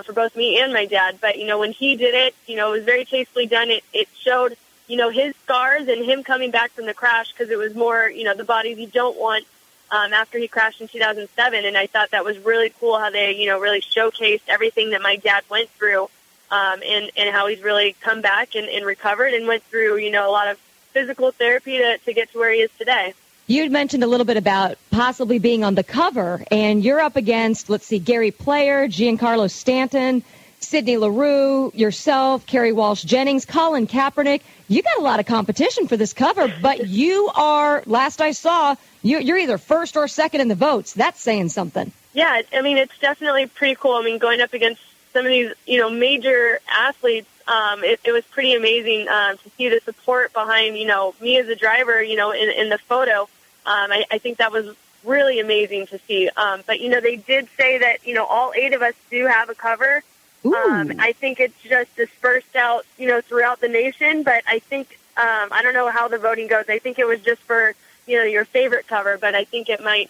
for both me and my dad. But when he did it, it was very tastefully done. It showed, his scars and him coming back from the crash, because it was more, the bodies you don't want. After he crashed in 2007, and I thought that was really cool how they, really showcased everything that my dad went through, and how he's really come back and recovered and went through, a lot of physical therapy to get to where he is today. You'd mentioned a little bit about possibly being on the cover, and you're up against, let's see, Gary Player, Giancarlo Stanton, Sidney LaRue, yourself, Kerry Walsh Jennings, Colin Kaepernick. You got a lot of competition for this cover, but you are, last I saw, you're either first or second in the votes. That's saying something. Yeah, I mean, it's definitely pretty cool. I mean, going up against some of these, major athletes, It was pretty amazing to see the support behind, you know, me as a driver, you know, in the photo. I think that was really amazing to see. But, you know, they did say that, you know, all 8 of us do have a cover. I think it's just dispersed out, you know, throughout the nation. But I think, I don't know how the voting goes. I think it was just for, you know, your favorite cover. But I think it might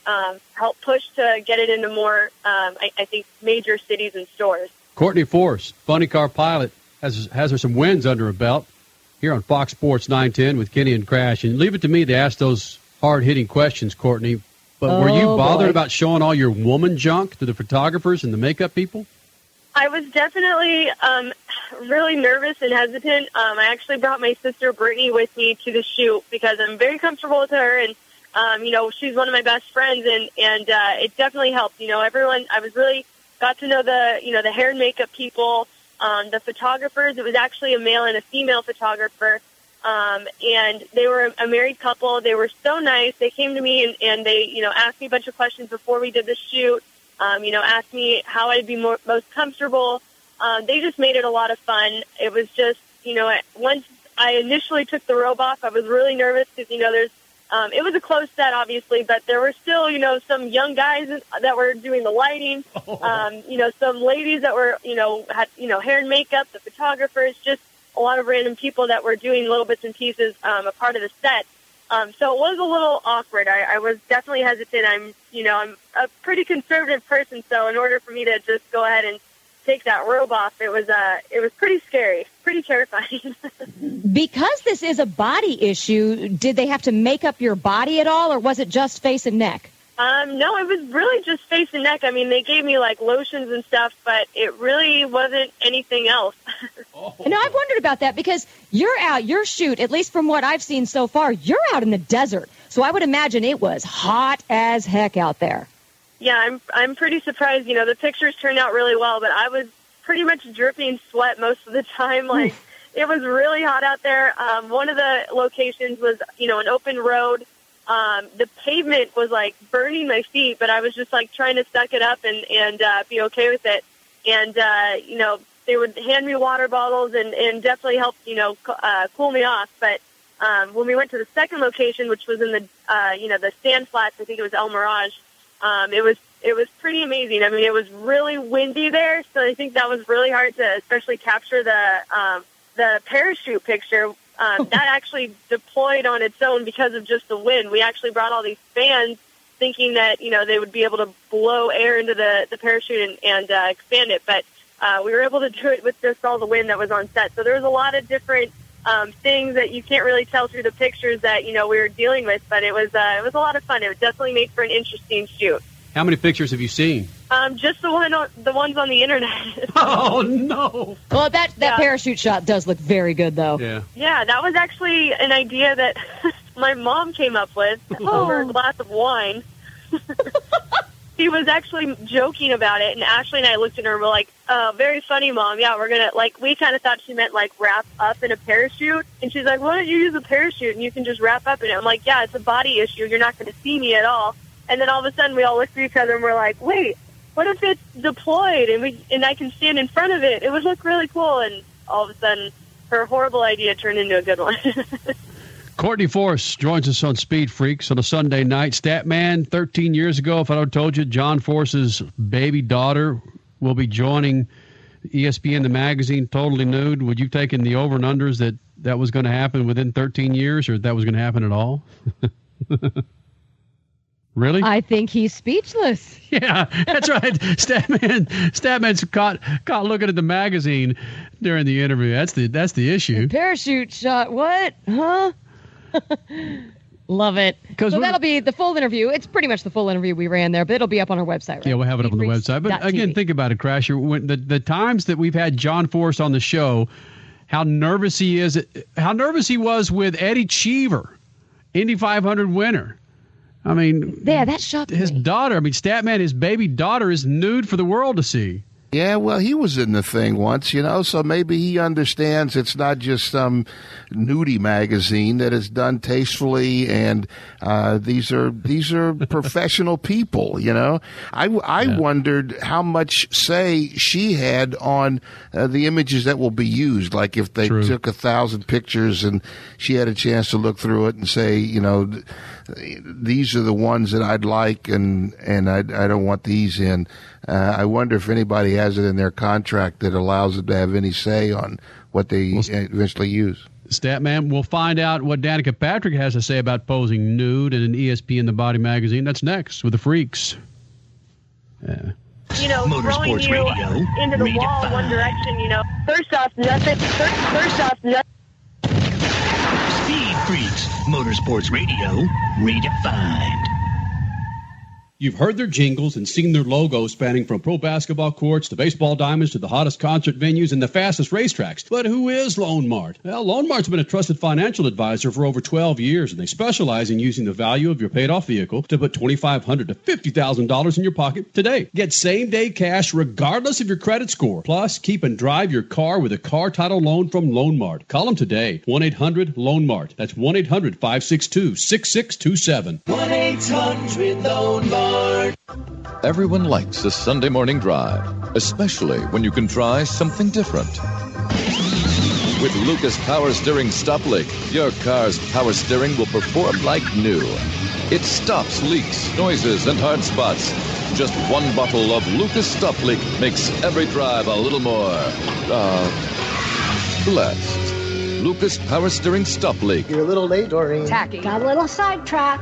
help push to get it into more, I think, major cities and stores. Courtney Force, Funny Car Pilot, has her some wins under her belt here on Fox Sports 910 with Kenny and Crash. And leave it to me to ask those hard-hitting questions, Courtney. But were you bothered about showing all your woman junk to the photographers and the makeup people? I was definitely really nervous and hesitant. I actually brought my sister Brittany with me to the shoot because I'm very comfortable with her, and you know, she's one of my best friends, and it definitely helped. You know, everyone. I was really got to know the the hair and makeup people, the photographers. It was actually a male and a female photographer, and they were a married couple. They were so nice. They came to me and they asked me a bunch of questions before we did the shoot. Asked me how I'd be most comfortable. They just made it a lot of fun. It was just, once I initially took the robe off, I was really nervous because, there's, it was a close set, obviously, but there were still, some young guys that were doing the lighting, some ladies that were, had, hair and makeup, the photographers, just a lot of random people that were doing little bits and pieces, a part of the set. So it was a little awkward. I was definitely hesitant. I'm a pretty conservative person, so in order for me to just go ahead and take that robe off, it was pretty scary, pretty terrifying. Because this is a body issue, did they have to make up your body at all, or was it just face and neck? No, it was really just face and neck. I mean, they gave me, like, lotions and stuff, but it really wasn't anything else. And I've wondered about that because you're out, your shoot, at least from what I've seen so far, you're out in the desert. So I would imagine it was hot as heck out there. Yeah, I'm pretty surprised. The pictures turned out really well, but I was pretty much dripping sweat most of the time. Like, it was really hot out there. One of the locations was, an open road. The pavement was like burning my feet, but I was just like trying to suck it up and be okay with it. And, they would hand me water bottles and definitely helped, cool me off. But, when we went to the second location, which was in the, the sand flats, I think it was El Mirage. It was pretty amazing. I mean, it was really windy there. So I think that was really hard to especially capture the parachute picture. That actually deployed on its own because of just the wind. We actually brought all these fans thinking that, they would be able to blow air into the parachute and expand it. But we were able to do it with just all the wind that was on set. So there was a lot of different things that you can't really tell through the pictures that, we were dealing with. But it was a lot of fun. It definitely made for an interesting shoot. How many pictures have you seen? Just the ones on the internet. Oh no! Well, that parachute shot does look very good, though. Yeah, that was actually an idea that my mom came up with over a glass of wine. She was actually joking about it, and Ashley and I looked at her and were like, "Very funny, Mom. Yeah, we're gonna we kind of thought she meant wrap up in a parachute, and she's like, "Why don't you use a parachute and you can just wrap up in it?" I'm like, "Yeah, it's a body issue. You're not going to see me at all." And then all of a sudden, we all looked at each other and we're like, "Wait, what if it's deployed and I can stand in front of it? It would look really cool." And all of a sudden, her horrible idea turned into a good one. Courtney Force joins us on Speed Freaks on a Sunday night. Statman, 13 years ago, if I don't told you, John Force's baby daughter will be joining ESPN, the magazine, totally nude. Would you take in the over and unders that was going to happen within 13 years, or that was going to happen at all? Really? I think he's speechless. Yeah, that's right. Statman's caught looking at the magazine during the interview. That's the issue. The parachute shot. What? Huh? Love it. So that'll be the full interview. It's pretty much the full interview we ran there, but it'll be up on our website, right? Yeah, we'll have it up on the website. But again, think about it, Crasher. When the times that we've had John Force on the show, how nervous he was with Eddie Cheever, Indy 500 winner. I mean, yeah, that shocked me. His daughter, Statman, his baby daughter is nude for the world to see. Yeah, well, he was in the thing once, you know, so maybe he understands it's not just some nudie magazine, that it's done tastefully, and these are professional people, you know. I wondered how much say she had on the images that will be used, like if they took 1,000 pictures and she had a chance to look through it and say, you know, these are the ones that I'd like, and I don't want these in. I wonder if anybody has it in their contract that allows them to have any say on what they eventually use. Statman, we'll find out what Danica Patrick has to say about posing nude in an ESPN The Body magazine. That's next with the Freaks. Yeah. You know, throwing you into the wall one direction, you know. First off, nothing. Speed Freaks, Motorsports Radio, redefined. You've heard their jingles and seen their logos spanning from pro basketball courts to baseball diamonds to the hottest concert venues and the fastest racetracks. But who is Lone Mart? Well, Lone Mart's been a trusted financial advisor for over 12 years, and they specialize in using the value of your paid-off vehicle to put $2,500 to $50,000 in your pocket today. Get same-day cash regardless of your credit score. Plus, keep and drive your car with a car title loan from Lone Mart. Call them today. 1-800-LONE-MART. That's 1-800-562-6627. 1-800-LONE-MART. Everyone likes a Sunday morning drive, especially when you can try something different. With Lucas Power Steering Stop Leak, your car's power steering will perform like new. It stops leaks, noises, and hard spots. Just one bottle of Lucas Stop Leak makes every drive a little more blessed. Lucas Power Steering Stop Leak. You're a little late, Doreen. Tacky. Got a little sidetracked.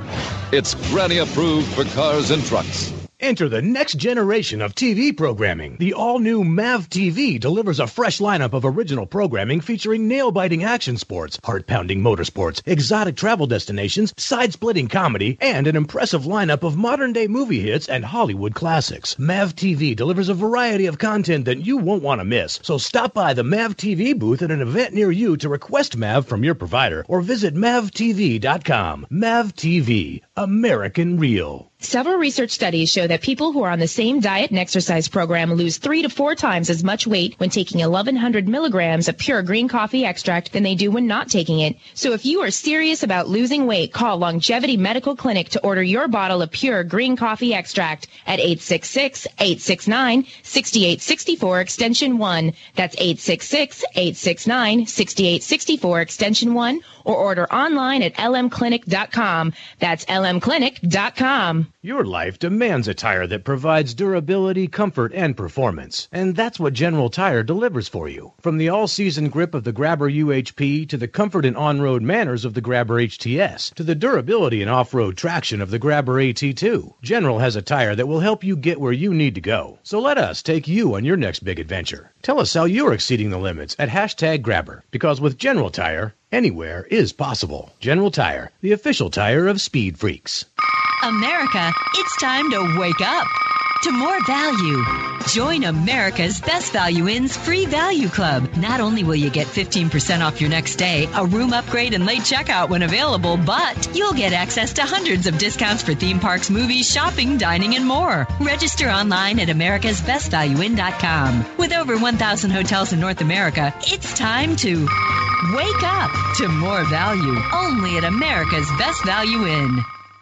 It's Granny approved for cars and trucks. Enter the next generation of TV programming. The all-new MAV TV delivers a fresh lineup of original programming featuring nail-biting action sports, heart-pounding motorsports, exotic travel destinations, side-splitting comedy, and an impressive lineup of modern-day movie hits and Hollywood classics. MAV TV delivers a variety of content that you won't want to miss. So stop by the MAV TV booth at an event near you to request MAV from your provider, or visit mavtv.com. MAV TV, American Real. Several research studies show that people who are on the same diet and exercise program lose 3 to 4 times as much weight when taking 1,100 milligrams of pure green coffee extract than they do when not taking it. So if you are serious about losing weight, call Longevity Medical Clinic to order your bottle of pure green coffee extract at 866-869-6864 extension 1. That's 866-869-6864 extension 1, or order online at lmclinic.com. That's lmclinic.com. Your life demands a tire that provides durability, comfort, and performance. And that's what General Tire delivers for you. From the all-season grip of the Grabber UHP to the comfort and on-road manners of the Grabber HTS to the durability and off-road traction of the Grabber AT2, General has a tire that will help you get where you need to go. So let us take you on your next big adventure. Tell us how you're exceeding the limits at #Grabber, because with General Tire, anywhere is possible. General Tire, the official tire of Speed Freaks. America, it's time to wake up to more value. Join America's Best Value Inn's Free Value Club. Not only will you get 15% off your next stay, a room upgrade, and late checkout when available, but you'll get access to hundreds of discounts for theme parks, movies, shopping, dining, and more. Register online at americasbestvalueinn.com. With over 1,000 hotels in North America, it's time to wake up to more value. Only at America's Best Value Inn.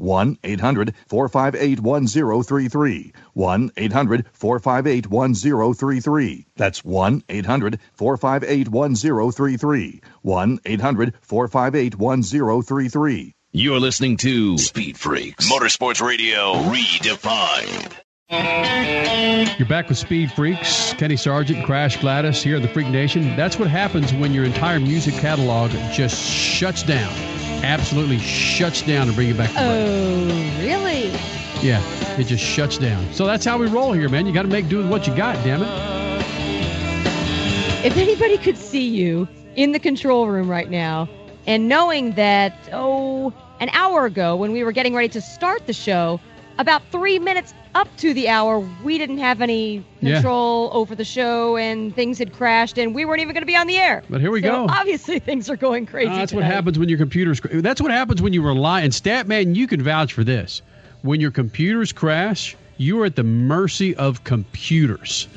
1-800-458-1033. 1-800-458-1033. That's 1-800-458-1033. 1-800-458-1033. You're listening to Speed Freaks, Motorsports Radio Redefined. You're back with Speed Freaks, Kenny Sargent, Crash Gladys here in the Freak Nation. That's what happens when your entire music catalog just shuts down, absolutely shuts down to bring it back to life. Really? Yeah, it just shuts down. So that's how we roll here, man. You got to make do with what you got, damn it. If anybody could see you in the control room right now and knowing that, an hour ago when we were getting ready to start the show, about 3 minutes up to the hour, we didn't have any control over the show, and things had crashed, and we weren't even going to be on the air. But here we go. Obviously, things are going crazy. That's what happens when your computer's... That's what happens when you rely... And Statman, you can vouch for this. When your computers crash, you are at the mercy of computers.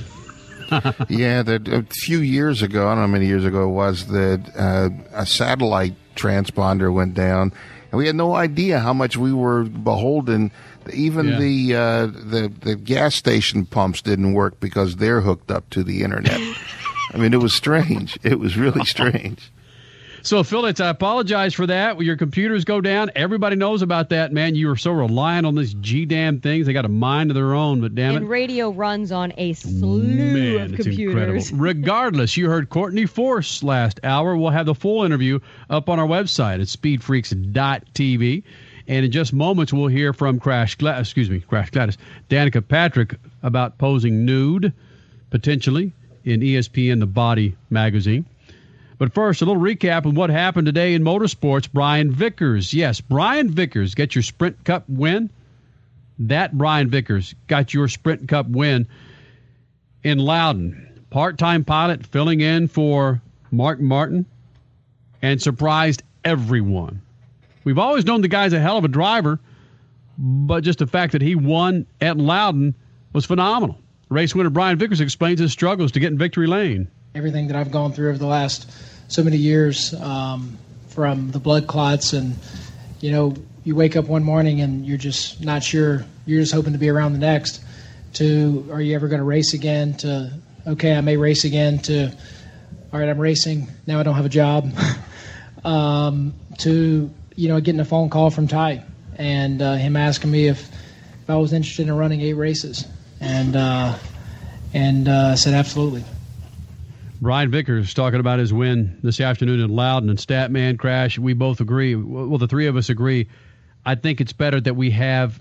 Yeah, a few years ago, I don't know how many years ago it was, that a satellite transponder went down, and we had no idea how much we were beholden. Even the gas station pumps didn't work because they're hooked up to the internet. I mean, it was strange. It was really strange. So, Phillips, I apologize for that. When your computers go down, everybody knows about that, man. You are so reliant on these G-damn things. They got a mind of their own, but damn it. And radio runs on a slew of computers. Incredible. Regardless, you heard Courtney Force last hour. We'll have the full interview up on our website at speedfreaks.tv. And in just moments, we'll hear from Crash Gladys, Danica Patrick about posing nude, potentially, in ESPN The Body magazine. But first, a little recap of what happened today in motorsports. Brian Vickers. Yes, Brian Vickers gets your Sprint Cup win. That Brian Vickers got your Sprint Cup win in Loudon. Part-time pilot filling in for Mark Martin and surprised everyone. We've always known the guy's a hell of a driver, but just the fact that he won at Loudon was phenomenal. Race winner Brian Vickers explains his struggles to get in victory lane. Everything that I've gone through over the last so many years, from the blood clots and, you wake up one morning and you're just not sure, you're just hoping to be around the next, to are you ever going to race again, to okay, I may race again, to all right, I'm racing, now I don't have a job, to, getting a phone call from Ty and him asking me if I was interested in running 8 races. And I said absolutely. Brian Vickers talking about his win this afternoon in Loudon, and Statman, Crash, we both agree. Well, the three of us agree. I think it's better that we have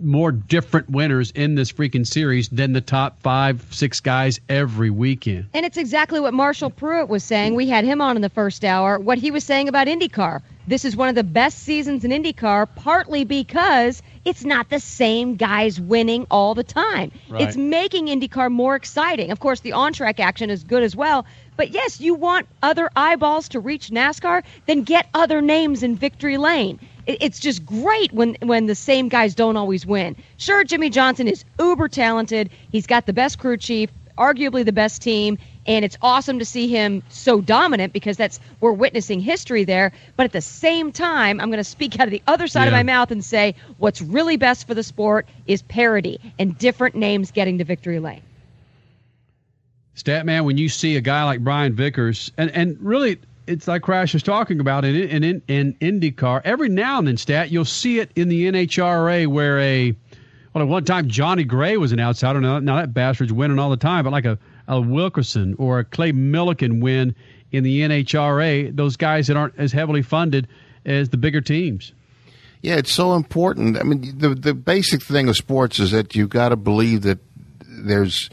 more different winners in this freaking series than the top 5, 6 guys every weekend. And it's exactly what Marshall Pruett was saying. We had him on in the first hour, what he was saying about IndyCar. This is one of the best seasons in IndyCar, partly because it's not the same guys winning all the time. Right. It's making IndyCar more exciting. Of course, the on-track action is good as well. But, yes, you want other eyeballs to reach NASCAR, then get other names in victory lane. It's just great when the same guys don't always win. Sure, Jimmie Johnson is uber-talented. He's got the best crew chief, arguably the best team. And it's awesome to see him so dominant because we're witnessing history there. But at the same time, I'm going to speak out of the other side of my mouth and say what's really best for the sport is parity and different names getting to victory lane. Statman, when you see a guy like Brian Vickers, and really it's like Crash was talking about in IndyCar, every now and then, Stat, you'll see it in the NHRA where at one time Johnny Gray was an outsider. Now that bastard's winning all the time, but like a Wilkerson or a Clay Milliken win in the NHRA, those guys that aren't as heavily funded as the bigger teams. Yeah, it's so important. I mean, the basic thing of sports is that you've got to believe that there's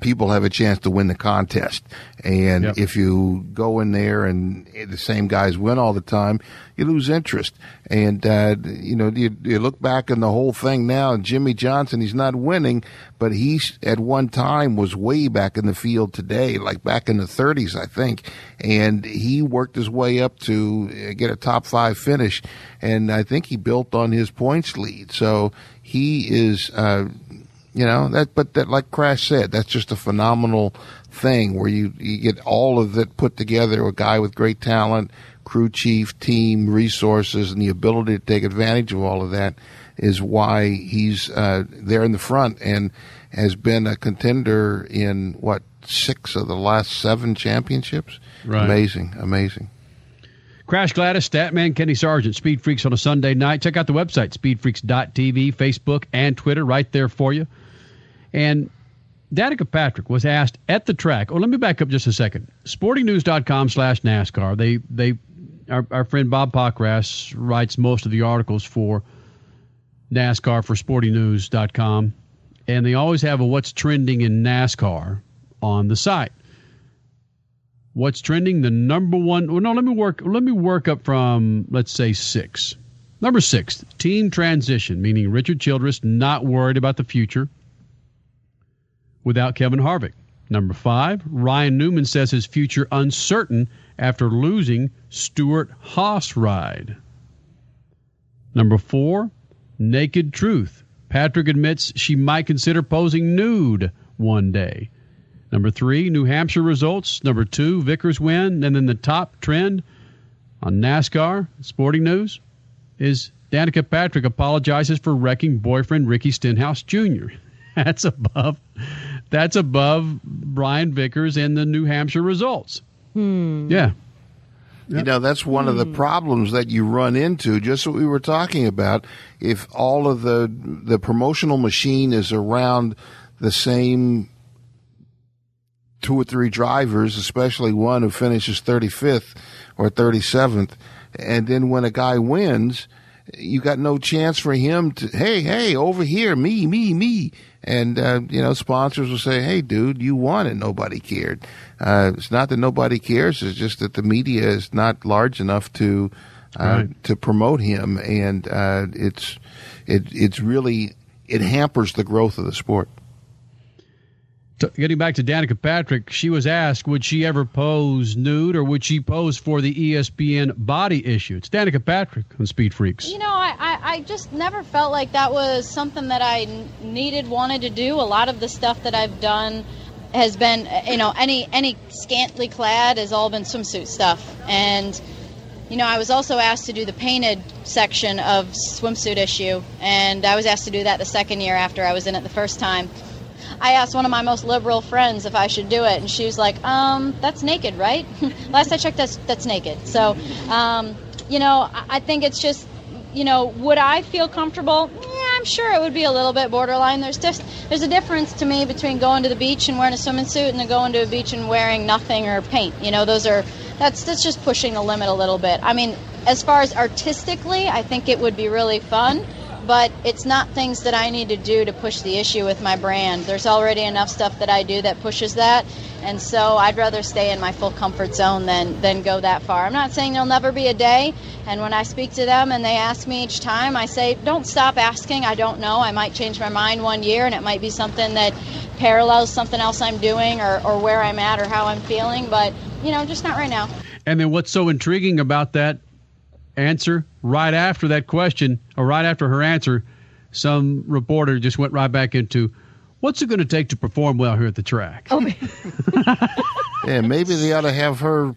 people have a chance to win the contest. And if you go in there and the same guys win all the time, you lose interest. And, you look back on the whole thing now, and Jimmie Johnson, he's not winning, but he at one time was way back in the field today, like back in the 30s, I think. And he worked his way up to get a top 5 finish. And I think he built on his points lead. So he is, like Crash said, that's just a phenomenal thing where you get all of it put together, a guy with great talent, crew chief, team, resources, and the ability to take advantage of all of that is why he's there in the front and has been a contender in, 6 of the last 7 championships? Right. Amazing. Crash Gladys, Statman, Kenny Sargent, Speed Freaks on a Sunday night. Check out the website, speedfreaks.tv, Facebook, and Twitter right there for you. And Danica Patrick was asked at the track. Oh, let me back up just a second. SportingNews.com/NASCAR. Our friend Bob Pockras writes most of the articles for NASCAR for SportingNews.com. And they always have a what's trending in NASCAR on the site. What's trending? The number one. Well, no, let me work up from, let's say, 6. Number 6, team transition, meaning Richard Childress not worried about the future without Kevin Harvick. Number 5, Ryan Newman says his future uncertain after losing Stuart Haas ride. Number 4, naked truth. Patrick admits she might consider posing nude one day. Number 3, New Hampshire results. Number 2, Vickers win. And then the top trend on NASCAR Sporting News is Danica Patrick apologizes for wrecking boyfriend Ricky Stenhouse Jr. That's above Brian Vickers and the New Hampshire results. Yeah. Yep. You know, that's one of the problems that you run into, just what we were talking about. If all of the promotional machine is around the same 2 or 3 drivers, especially one who finishes 35th or 37th, and then when a guy wins, you got no chance for him to, hey, over here, me. And, sponsors will say, hey, dude, you won and nobody cared. It's not that nobody cares. It's just that the media is not large enough to promote him. And it hampers the growth of the sport. Getting back to Danica Patrick, she was asked, would she ever pose nude or would she pose for the ESPN body issue? It's Danica Patrick on Speed Freaks. You know, I just never felt like that was something that I wanted to do. A lot of the stuff that I've done has been, any scantily clad has all been swimsuit stuff. And, I was also asked to do the painted section of swimsuit issue. And I was asked to do that the second year after I was in it the first time. I asked one of my most liberal friends if I should do it, and she was like, that's naked, right? Last I checked, that's naked. So, I think it's just, would I feel comfortable? Yeah, I'm sure it would be a little bit borderline. There's a difference to me between going to the beach and wearing a swimming suit and then going to a beach and wearing nothing or paint. That's just pushing the limit a little bit. I mean, as far as artistically, I think it would be really fun. But it's not things that I need to do to push the issue with my brand. There's already enough stuff that I do that pushes that. And so I'd rather stay in my full comfort zone than go that far. I'm not saying there'll never be a day. And when I speak to them and they ask me each time, I say, don't stop asking. I don't know. I might change my mind one year and it might be something that parallels something else I'm doing or where I'm at or how I'm feeling. But, just not right now. And then what's so intriguing about that answer? Right after that question, or right after her answer, some reporter just went right back into, what's it going to take to perform well here at the track? Oh, yeah, maybe they ought to have her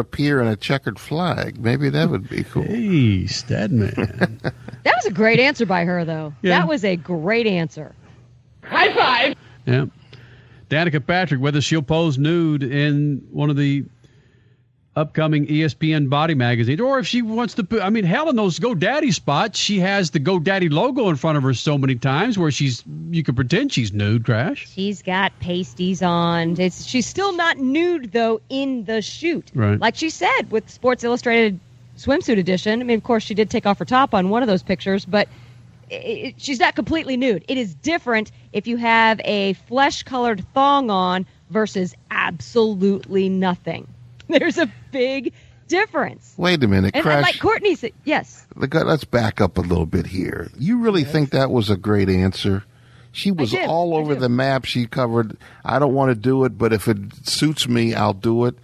appear in a checkered flag. Maybe that would be cool. Hey, Statman. That was a great answer by her, though. Yeah. That was a great answer. High five! Yeah. Danica Patrick, whether she'll pose nude in one of the upcoming ESPN body magazine, or if she wants to put, hell, in those GoDaddy spots, she has the GoDaddy logo in front of her so many times where you can pretend she's nude, Crash. She's got pasties on. She's still not nude, though, in the shoot. Right. Like she said, with Sports Illustrated Swimsuit Edition, of course, she did take off her top on one of those pictures, but she's not completely nude. It is different if you have a flesh-colored thong on versus absolutely nothing. There's a big difference. Wait a minute, Crash. And like Courtney said, yes. Let's back up a little bit here. You really think that was a great answer? She was all over the map. She covered, I don't want to do it, but if it suits me, I'll do it.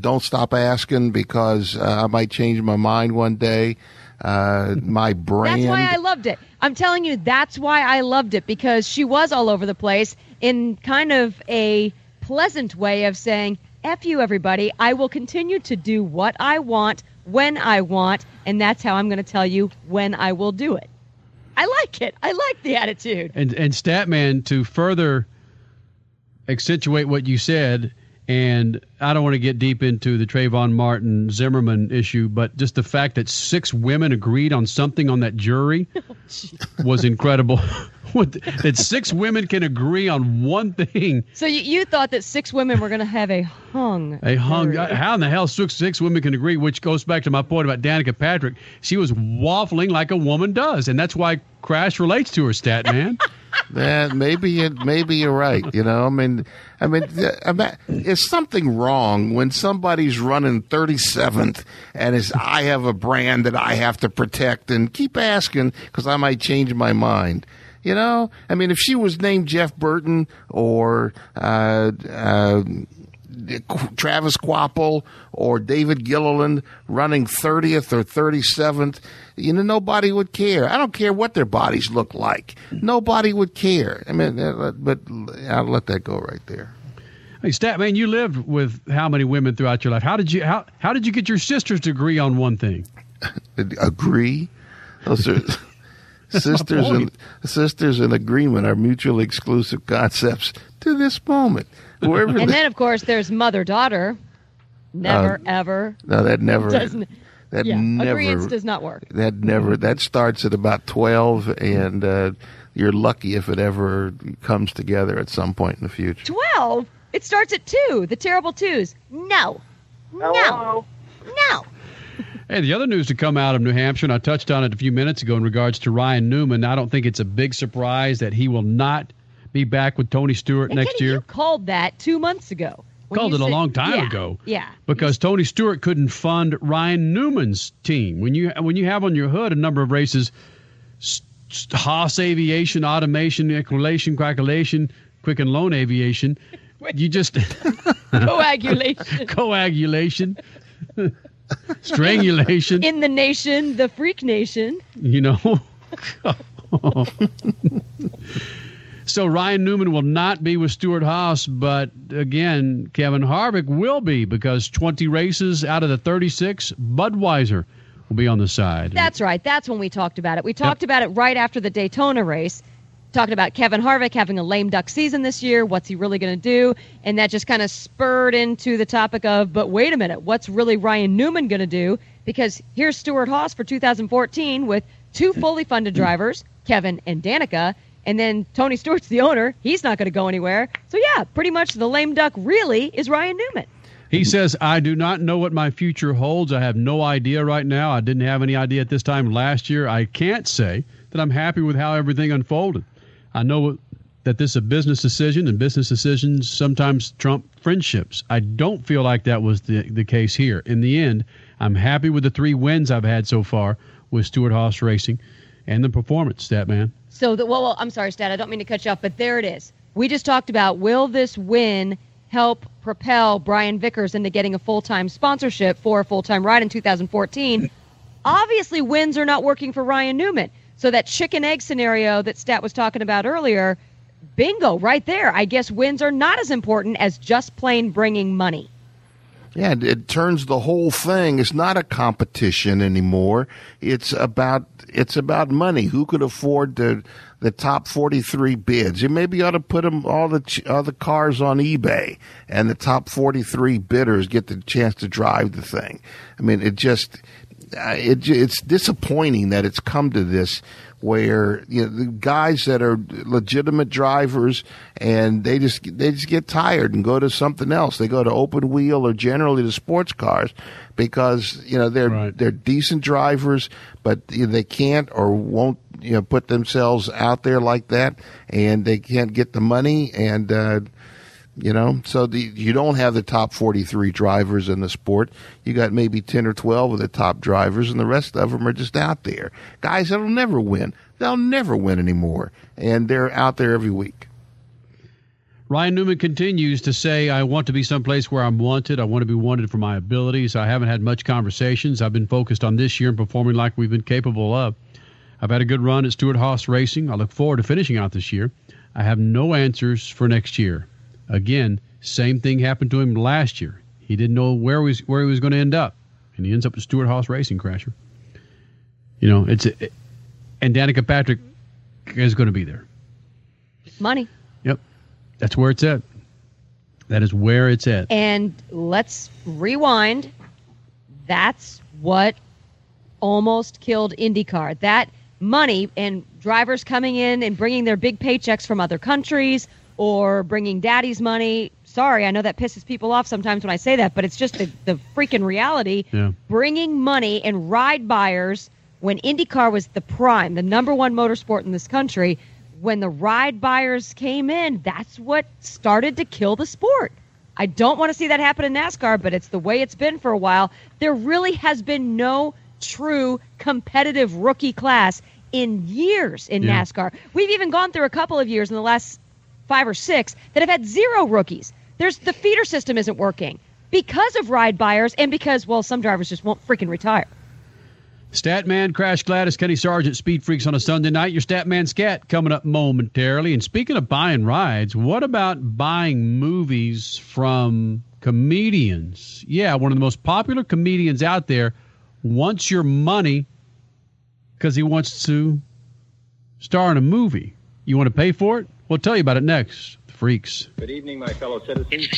Don't stop asking because I might change my mind one day. My brand. That's why I loved it. I'm telling you, that's why I loved it, because she was all over the place in kind of a pleasant way of saying, F you, everybody. I will continue to do what I want, when I want, and that's how I'm going to tell you when I will do it. I like it. I like the attitude. And Statman, to further accentuate what you said, And I don't want to get deep into the Trayvon Martin Zimmerman issue, but just the fact that 6 women agreed on something on that jury was incredible. That 6 women can agree on one thing. So you thought that 6 women were going to have a hung. Jury. How in the hell 6 women can agree? Which goes back to my point about Danica Patrick. She was waffling like a woman does, and that's why Crash relates to her, Statman. Yeah, maybe you're right. You know, I mean, is something wrong when somebody's running 37th and is, I have a brand that I have to protect and keep asking because I might change my mind. You know, I mean, if she was named Jeff Burton or Travis Quapple or David Gilliland running 30th or 37th, you know, nobody would care. I don't care what their bodies look like. Nobody would care. I mean, but I'll let that go right there. Hey, Statman, you lived with how many women throughout your life? How did you get your sisters to agree on one thing? Agree? Those are sisters in agreement are mutually exclusive concepts to this moment. And then, of course, there's mother-daughter. Never, ever. No, that never. Agreeance does not work. That starts at about 12, and you're lucky if it ever comes together at some point in the future. 12? It starts at 2, the terrible 2s. No. Hello. No. Hey, the other news to come out of New Hampshire, and I touched on it a few minutes ago in regards to Ryan Newman, I don't think it's a big surprise that he will not be back with Tony Stewart next year. You called that 2 months ago. Called it a long time ago. Yeah. Because Tony Stewart couldn't fund Ryan Newman's team. When you have on your hood a number of races, Haas Aviation, Automation, Equilation, Quick and Loan Aviation, you just... Coagulation. Strangulation. In the Nation, the Freak Nation. You know? So Ryan Newman will not be with Stuart Haas, but again, Kevin Harvick will be, because 20 races out of the 36, Budweiser will be on the side. That's right. That's when we talked about it. We talked about it right after the Daytona race, talking about Kevin Harvick having a lame duck season this year. What's he really going to do? And that just kind of spurred into the topic of, but wait a minute, what's really Ryan Newman going to do? Because here's Stuart Haas for 2014 with 2 fully funded drivers, Kevin and Danica. And then Tony Stewart's the owner. He's not going to go anywhere. So, yeah, pretty much the lame duck really is Ryan Newman. He says, I do not know what my future holds. I have no idea right now. I didn't have any idea at this time last year. I can't say that I'm happy with how everything unfolded. I know that this is a business decision, and business decisions sometimes trump friendships. I don't feel like that was the case here. In the end, I'm happy with the 3 wins I've had so far with Stewart Haas Racing and the performance, Statman. So, I'm sorry, Stat, I don't mean to cut you off, but there it is. We just talked about, will this win help propel Brian Vickers into getting a full-time sponsorship for a full-time ride in 2014? Obviously, wins are not working for Ryan Newman. So that chicken-egg scenario that Stat was talking about earlier, bingo, right there. I guess wins are not as important as just plain bringing money. Yeah, it turns the whole thing. It's not a competition anymore. It's about money. Who could afford the top 43 bids? You maybe ought to put them all the cars on eBay, and the top 43 bidders get the chance to drive the thing. I mean, it's disappointing that it's come to this, where the guys that are legitimate drivers, and they just get tired and go to something else. They go to open wheel or generally to sports cars because they're decent drivers, but they can't or won't put themselves out there like that, and they can't get the money, and you don't have the top 43 drivers in the sport. You got maybe 10 or 12 of the top drivers, and the rest of them are just out there. Guys that'll never win. They'll never win anymore, and they're out there every week. Ryan Newman continues to say, I want to be someplace where I'm wanted. I want to be wanted for my abilities. I haven't had much conversations. I've been focused on this year and performing like we've been capable of. I've had a good run at Stewart Haas Racing. I look forward to finishing out this year. I have no answers for next year. Again, same thing happened to him last year. He didn't know where he was going to end up, and he ends up with Stewart Haas Racing, Crasher. And Danica Patrick is going to be there. Money. Yep, that's where it's at. That is where it's at. And let's rewind. That's what almost killed IndyCar. That money and drivers coming in and bringing their big paychecks from other countries or bringing daddy's money. Sorry, I know that pisses people off sometimes when I say that, but it's just the freaking reality. Yeah. Bringing money and ride buyers when IndyCar was the prime, the number one motorsport in this country. When the ride buyers came in, that's what started to kill the sport. I don't want to see that happen in NASCAR, but it's the way it's been for a while. There really has been no true competitive rookie class in years in NASCAR. We've even gone through a couple of years in the last 5 or 6 that have had zero rookies. The feeder system isn't working because of ride buyers and because, well, some drivers just won't freaking retire. Statman, Crash Gladys, Kenny Sargent, Speed Freaks on a Sunday night. Your Statman Scat coming up momentarily. And speaking of buying rides, what about buying movies from comedians? Yeah, one of the most popular comedians out there wants your money because he wants to star in a movie. You want to pay for it? We'll tell you about it next. The Freaks. Good evening, my fellow citizens.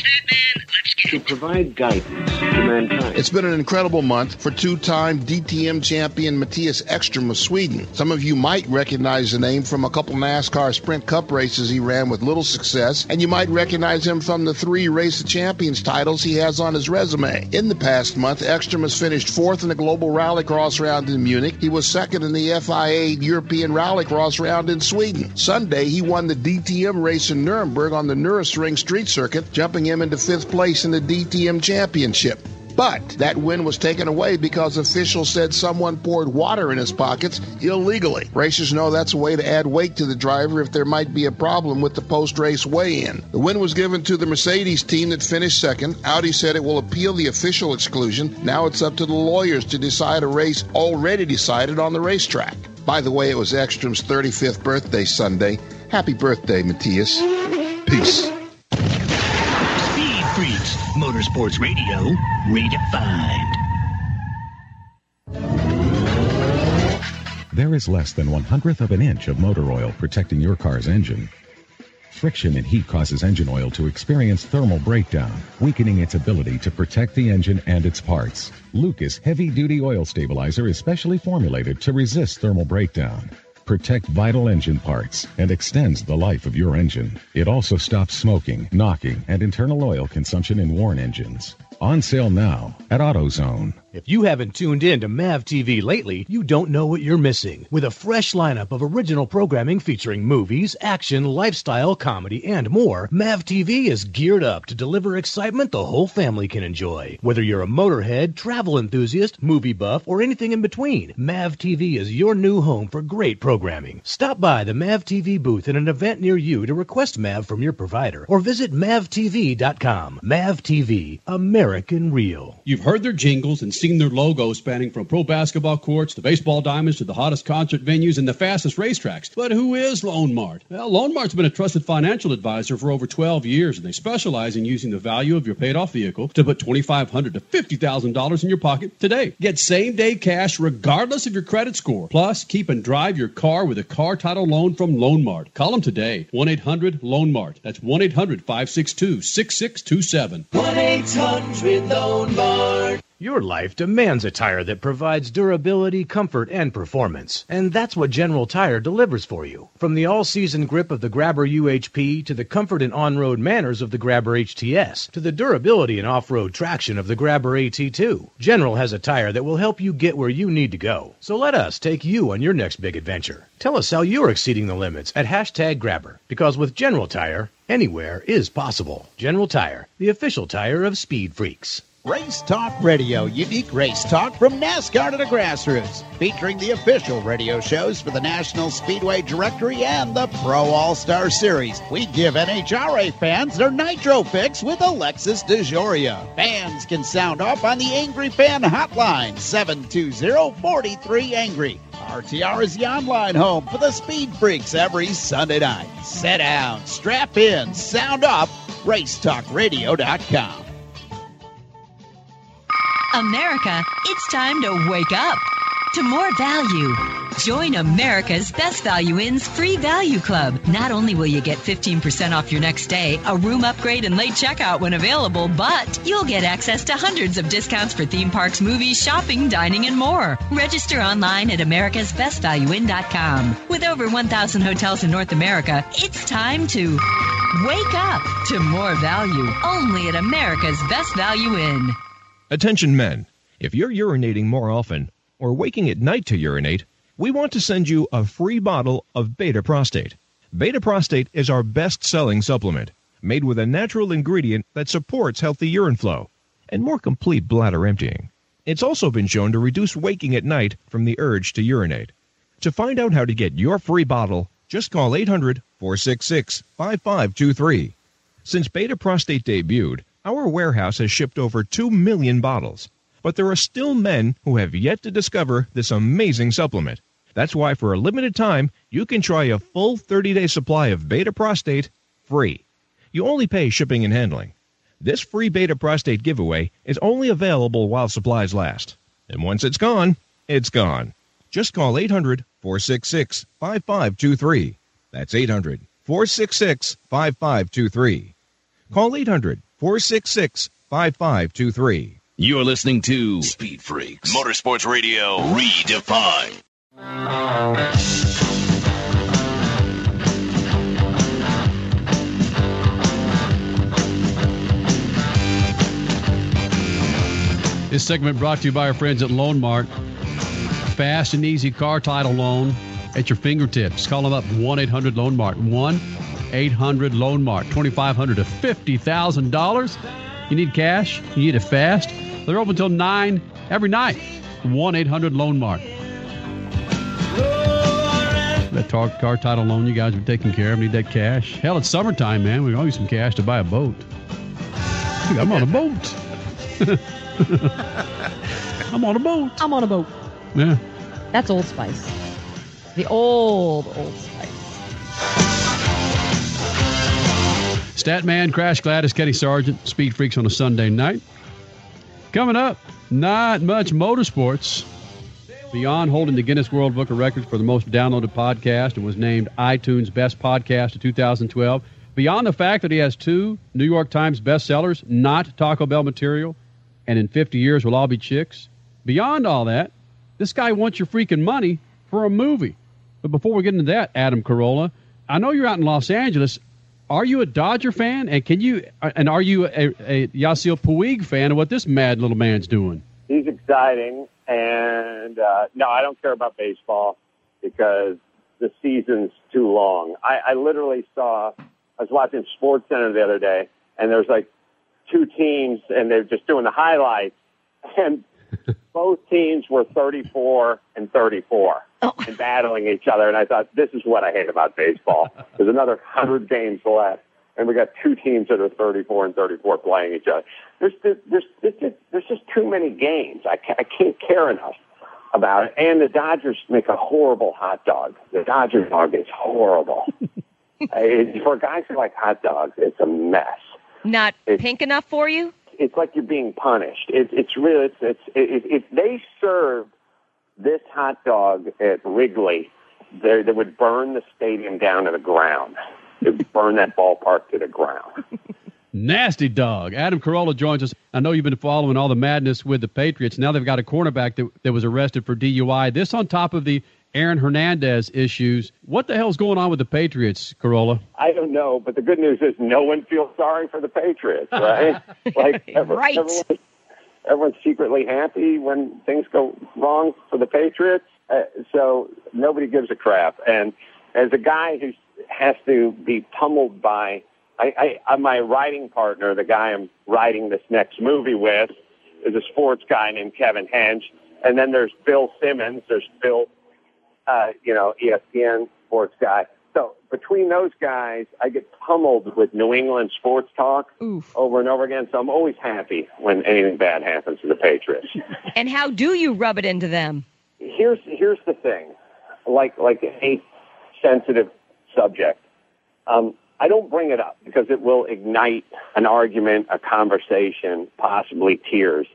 To provide guidance to mankind. It's been an incredible month for two-time DTM champion Matthias Ekstrom of Sweden. Some of you might recognize the name from a couple NASCAR Sprint Cup races he ran with little success, and you might recognize him from the 3 Race of Champions titles he has on his resume. In the past month, Ekstrom has finished 4th in the Global Rallycross round in Munich. He was 2nd in the FIA European Rallycross round in Sweden. Sunday, he won the DTM race in Nuremberg on the Nürburgring Street Circuit, jumping him into 5th place in the DTM Championship. But that win was taken away because officials said someone poured water in his pockets illegally. Racers know that's a way to add weight to the driver if there might be a problem with the post-race weigh-in. The win was given to the Mercedes team that finished second. Audi said it will appeal the official exclusion. Now it's up to the lawyers to decide a race already decided on the racetrack. By the way, it was Ekstrom's 35th birthday Sunday. Happy birthday, Matthias. Peace. Freaks, Motorsports Radio, redefined. There is less than 1/100 of an inch of motor oil protecting your car's engine. Friction and heat causes engine oil to experience thermal breakdown, weakening its ability to protect the engine and its parts. Lucas heavy-duty oil stabilizer is specially formulated to resist thermal breakdown, protect vital engine parts, and extends the life of your engine. It also stops smoking, knocking, and internal oil consumption in worn engines. On sale now at AutoZone. If you haven't tuned in to MAV TV lately, you don't know what you're missing. With a fresh lineup of original programming featuring movies, action, lifestyle, comedy, and more, MAV TV is geared up to deliver excitement the whole family can enjoy. Whether you're a motorhead, travel enthusiast, movie buff, or anything in between, MAV TV is your new home for great programming. Stop by the MAV TV booth at an event near you to request MAV from your provider, or visit mavtv.com. MAV TV, American Real. You've heard their jingles and seen their logos spanning from pro basketball courts to baseball diamonds to the hottest concert venues and the fastest racetracks. But who is Lone Mart? Well, Lone Mart's been a trusted financial advisor for over 12 years, and they specialize in using the value of your paid-off vehicle to put $2,500 to $50,000 in your pocket today. Get same-day cash regardless of your credit score. Plus, keep and drive your car with a car title loan from Lone Mart. Call them today. 1-800-LONE-MART. That's 1-800-562-6627. 1-800-LONE-MART. Your life demands a tire that provides durability, comfort, and performance. And that's what General Tire delivers for you. From the all-season grip of the Grabber UHP to the comfort and on-road manners of the Grabber HTS to the durability and off-road traction of the Grabber AT2, General has a tire that will help you get where you need to go. So let us take you on your next big adventure. Tell us how you're exceeding the limits at #Grabber, because with General Tire, anywhere is possible. General Tire, the official tire of Speed Freaks. Race Talk Radio, unique race talk from NASCAR to the grassroots, featuring the official radio shows for the National Speedway Directory and the Pro All-Star Series. We give NHRA fans their Nitro fix with Alexis DeGioia. Fans can sound off on the Angry Fan Hotline, 720-43-ANGRY. RTR is the online home for the Speed Freaks every Sunday night. Sit down, strap in, sound off, racetalkradio.com. America, it's time to wake up to more value, Join America's Best Value Inn's free value club. Not only will you get 15% off your next day, a room upgrade and late checkout when available, but you'll get access to hundreds of discounts for theme parks, movies, shopping, dining, and more. Register online at americasbestvalueinn.com. With over 1,000 hotels in North America, it's time to wake up to more value, only at America's Best Value Inn. Attention men, if you're urinating more often or waking at night to urinate, we want to send you a free bottle of Beta Prostate. Beta Prostate is our best-selling supplement, made with a natural ingredient that supports healthy urine flow and more complete bladder emptying. It's also been shown to reduce waking at night from the urge to urinate. To find out how to get your free bottle, just call 800-466-5523. Since Beta Prostate debuted, our warehouse has shipped over 2 million bottles, but there are still men who have yet to discover this amazing supplement. That's why for a limited time, you can try a full 30-day supply of Beta Prostate free. You only pay shipping and handling. This free Beta Prostate giveaway is only available while supplies last. And once it's gone, it's gone. Just call 800-466-5523. That's 800-466-5523. Call 800-466-5523. You're listening to Speed Freaks Motorsports Radio Redefined. This segment brought to you by our friends at Loan Mart. Fast and easy car title loan at your fingertips. Call them up, 1-800-LOAN-MART, 1-800-LOAN-MART, $2,500 to $50,000. You need cash, you need it fast. They're open till 9 every night. 1-800-LOAN-MART. That car title loan you guys are taking care of. Need that cash. Hell, it's summertime, man. We all need some cash to buy a boat. Dude, I'm on a boat. I'm on a boat. I'm on a boat. Yeah. That's Old Spice. The old Spice. Statman, Crash Gladys, Kenny Sargent, Speed Freaks on a Sunday night. Coming up, not much motorsports. Beyond holding the Guinness World Book of Records for the most downloaded podcast and was named iTunes Best Podcast of 2012. Beyond the fact that he has 2 New York Times bestsellers, not Taco Bell material, and in 50 years we'll all be chicks. Beyond all that, this guy wants your freaking money for a movie. But before we get into that, Adam Carolla, I know you're out in Los Angeles. Are you a Dodger fan, and are you a Yasiel Puig fan of what this mad little man's doing? He's exciting, and no, I don't care about baseball because the season's too long. I literally I was watching SportsCenter the other day, and there's like 2 teams, and they're just doing the highlights, and both teams were 34 and 34. Oh. And battling each other, and I thought, this is what I hate about baseball. There's another 100 games left, and we got 2 teams that are 34 and 34 playing each other. There's just too many games. I can't care enough about it. And the Dodgers make a horrible hot dog. The Dodger dog is horrible. For guys who like hot dogs, it's a mess. Not pink enough for you? It's like you're being punished. It's really they serve this hot dog at Wrigley, they would burn the stadium down to the ground. They would burn that ballpark to the ground. Nasty dog. Adam Carolla joins us. I know you've been following all the madness with the Patriots. Now they've got a cornerback that was arrested for DUI. This on top of the Aaron Hernandez issues. What the hell's going on with the Patriots, Carolla? I don't know, but the good news is no one feels sorry for the Patriots, right? Everyone's secretly happy when things go wrong for the Patriots, so nobody gives a crap. And as a guy who has to be pummeled by my writing partner, the guy I'm writing this next movie with, is a sports guy named Kevin Hudgens. And then there's Bill Simmons. There's Bill, ESPN sports guy. So between those guys, I get pummeled with New England sports talk over and over again. So I'm always happy when anything bad happens to the Patriots. And how do you rub it into them? Here's the thing. Like a sensitive subject, I don't bring it up because it will ignite an argument, a conversation, possibly tears.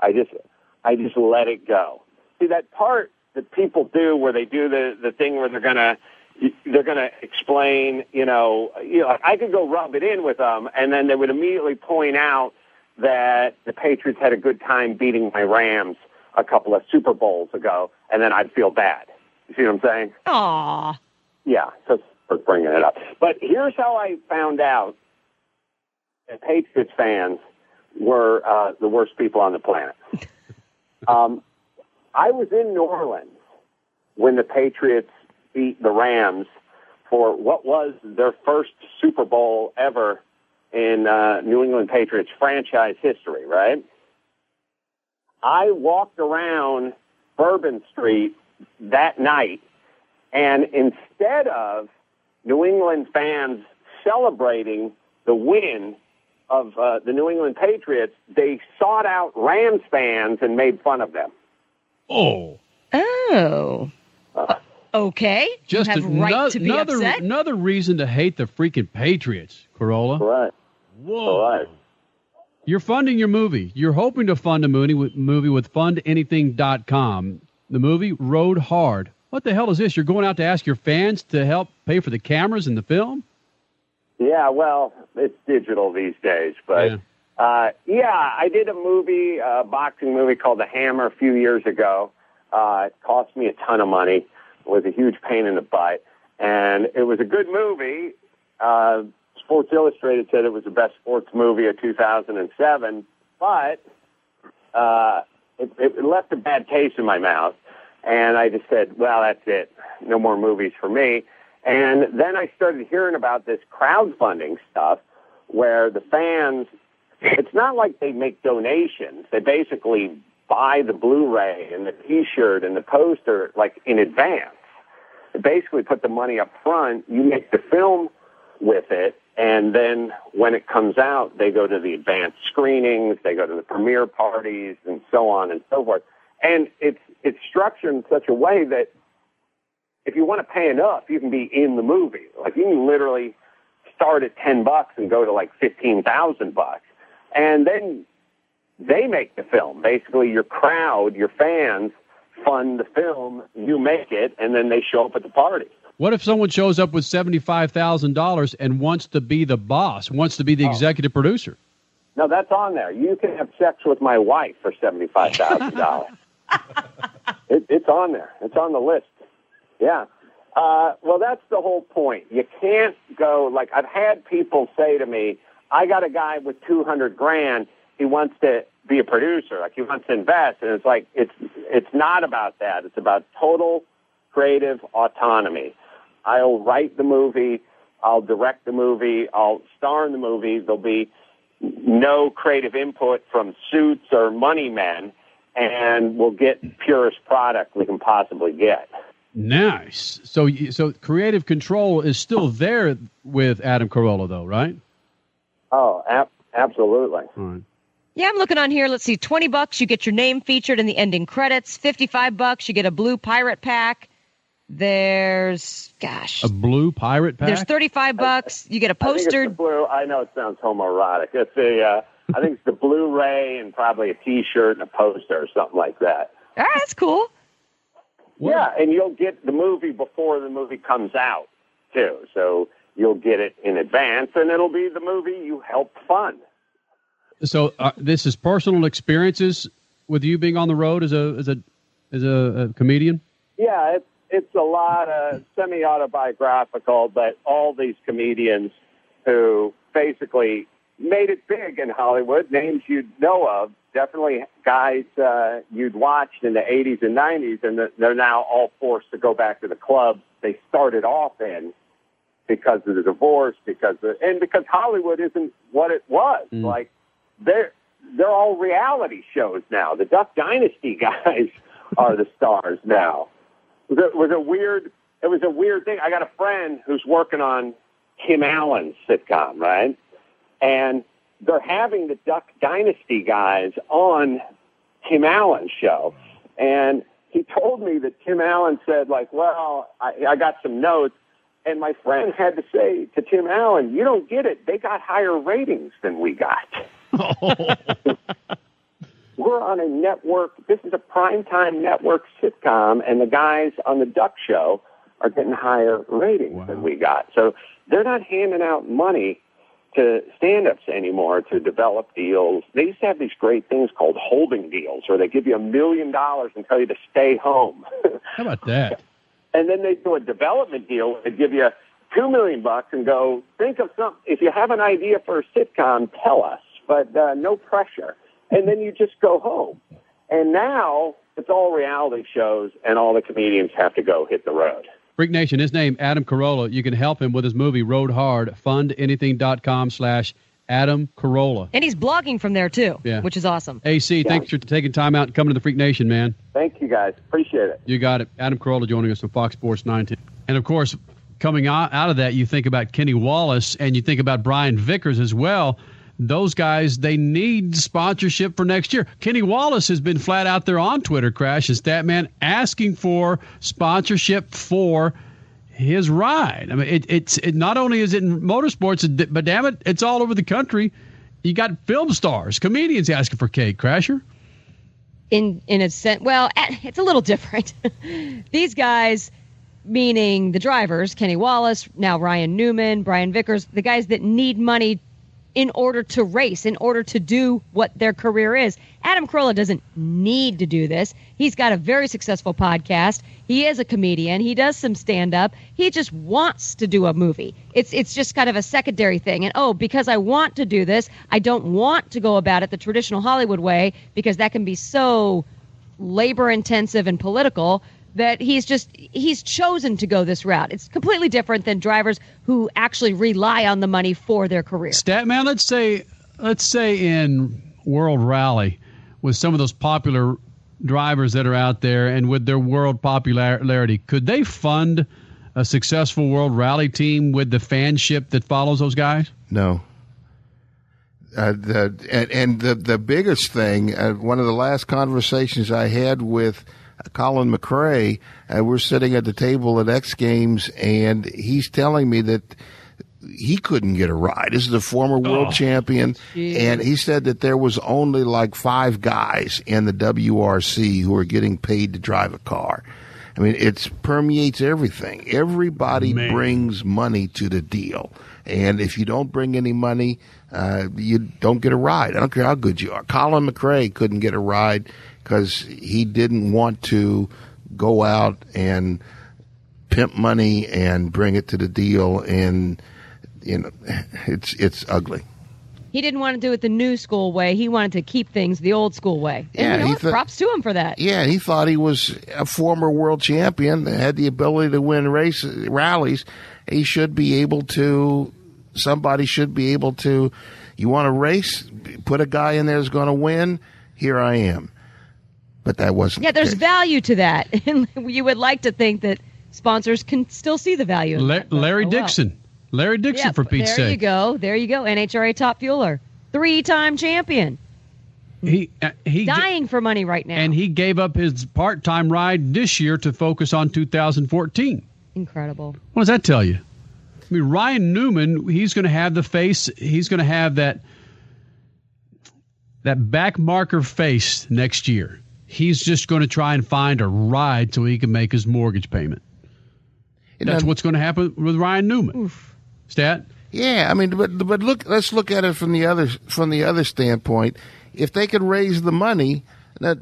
I just let it go. See, that part that people do where they do the thing where they're gonna explain, you know, I could go rub it in with them, and then they would immediately point out that the Patriots had a good time beating my Rams a couple of Super Bowls ago, and then I'd feel bad. You see what I'm saying? Aww. Yeah, so for bringing it up. But here's how I found out that Patriots fans were the worst people on the planet. I was in New Orleans when the Patriots beat the Rams for what was their first Super Bowl ever in New England Patriots franchise history, right? I walked around Bourbon Street that night, and instead of New England fans celebrating the win of the New England Patriots, they sought out Rams fans and made fun of them. Oh. Oh. Okay. Just you have right to be upset. Another reason to hate the freaking Patriots, Carolla. Right. Whoa. Right. You're funding your movie. You're hoping to fund a movie with fundanything.com. The movie, Road Hard. What the hell is this? You're going out to ask your fans to help pay for the cameras in the film? Yeah, well, it's digital these days, but... Yeah. I did a movie, a boxing movie called The Hammer a few years ago. It cost me a ton of money. It was a huge pain in the butt. And it was a good movie. Sports Illustrated said it was the best sports movie of 2007. But it left a bad taste in my mouth. And I just said, well, that's it. No more movies for me. And then I started hearing about this crowdfunding stuff where the fans... It's not like they make donations. They basically buy the Blu-ray and the T-shirt and the poster, like, in advance. They basically put the money up front. You make the film with it, and then when it comes out, they go to the advanced screenings, they go to the premiere parties, and so on and so forth. And it's structured in such a way that if you want to pay enough, you can be in the movie. Like, you can literally start at $10 and go to, like, $15,000. And then they make the film. Basically, your crowd, your fans, fund the film, you make it, and then they show up at the party. What if someone shows up with $75,000 and wants to be the boss, wants to be the executive producer? No, that's on there. You can have sex with my wife for $75,000. It's on there. It's on the list. Yeah. Well, that's the whole point. You can't go, like, I've had people say to me, I got a guy with $200,000. He wants to be a producer. Like, he wants to invest. And it's like, it's not about that. It's about total creative autonomy. I'll write the movie. I'll direct the movie. I'll star in the movie. There'll be no creative input from suits or money men. And we'll get the purest product we can possibly get. Nice. So creative control is still there with Adam Carolla, though, right? Oh, absolutely. Right. Yeah, I'm looking on here. Let's see, $20, you get your name featured in the ending credits. $55, you get a blue pirate pack. There's, gosh. A blue pirate pack? There's $35, you get a poster. I know it sounds homoerotic. It's I think it's the Blu-ray and probably a T-shirt and a poster or something like that. All right, that's cool. Yeah, and you'll get the movie before the movie comes out, too, so... You'll get it in advance, and it'll be the movie you helped fund. So this is personal experiences with you being on the road as a comedian? Yeah, it's a lot of semi-autobiographical, but all these comedians who basically made it big in Hollywood, names you'd know of, definitely guys you'd watched in the 80s and 90s, and they're now all forced to go back to the clubs they started off in. Because of the divorce, because Hollywood isn't what it was. Mm. Like, they're all reality shows now. The Duck Dynasty guys are the stars now. It was a weird thing. I got a friend who's working on Tim Allen's sitcom, right? And they're having the Duck Dynasty guys on Tim Allen's show. And he told me that Tim Allen said, like, well, I got some notes. And my friend had to say to Tim Allen, you don't get it. They got higher ratings than we got. we're on a network. This is a primetime network sitcom, and the guys on the Duck Show are getting higher ratings than we got. So they're not handing out money to stand-ups anymore to develop deals. They used to have these great things called holding deals, where they give you $1 million and tell you to stay home. How about that? And then they do a development deal. They give you $2 million and go, think of something. If you have an idea for a sitcom, tell us, but no pressure. And then you just go home. And now it's all reality shows, and all the comedians have to go hit the road. Freak Nation, his name, Adam Carolla. You can help him with his movie, Road Hard, fundanything.com/Adam Carolla. And he's blogging from there, too, which is awesome. AC, thanks for taking time out and coming to the Freak Nation, man. Thank you, guys. Appreciate it. You got it. Adam Carolla joining us from Fox Sports 9. And, of course, coming out of that, you think about Kenny Wallace, and you think about Brian Vickers as well. Those guys, they need sponsorship for next year. Kenny Wallace has been flat out there on Twitter, Crash, and Statman, asking for sponsorship for his ride. I mean, it's not only is it in motorsports, but damn it, it's all over the country. You got film stars, comedians asking for cake, Crasher. In a sense, well, it's a little different. These guys, meaning the drivers, Kenny Wallace, now Ryan Newman, Brian Vickers, the guys that need money in order to race, in order to do what their career is. Adam Carolla doesn't need to do this. He's got a very successful podcast. He is a comedian. He does some stand-up. He just wants to do a movie. It's just kind of a secondary thing. And, oh, because I want to do this, I don't want to go about it the traditional Hollywood way, because that can be so labor-intensive and political, that he's chosen to go this route. It's completely different than drivers who actually rely on the money for their career. Statman, let's say in World Rally, with some of those popular drivers that are out there and with their world popularity, could they fund a successful World Rally team with the fanship that follows those guys? No. The biggest thing, one of the last conversations I had with Colin McRae, we're sitting at the table at X Games, and he's telling me that he couldn't get a ride. This is a former world champion, and he said that there was only like 5 guys in the WRC who are getting paid to drive a car. I mean, it permeates everything. Everybody brings money to the deal, and if you don't bring any money, you don't get a ride. I don't care how good you are. Colin McRae couldn't get a ride because he didn't want to go out and pimp money and bring it to the deal, and you know, it's ugly. He didn't want to do it the new school way. He wanted to keep things the old school way. And yeah, props to him for that. Yeah, he thought he was a former world champion, had the ability to win rallies. He should be able to. Somebody should be able to. You want to race? Put a guy in there who's going to win. Here I am. But that wasn't. Yeah, there's value to that, and you would like to think that sponsors can still see the value. Larry Dixon, for Pete's sake. There you go. NHRA top fueler, 3-time champion. He dying for money right now, and he gave up his part-time ride this year to focus on 2014. Incredible. What does that tell you? I mean, Ryan Newman, he's going to have the face. He's going to have that back marker face next year. He's just going to try and find a ride so he can make his mortgage payment. That's what's going to happen with Ryan Newman. Oof. Stat? Yeah, I mean, but look, let's look at it from the other standpoint. If they could raise the money,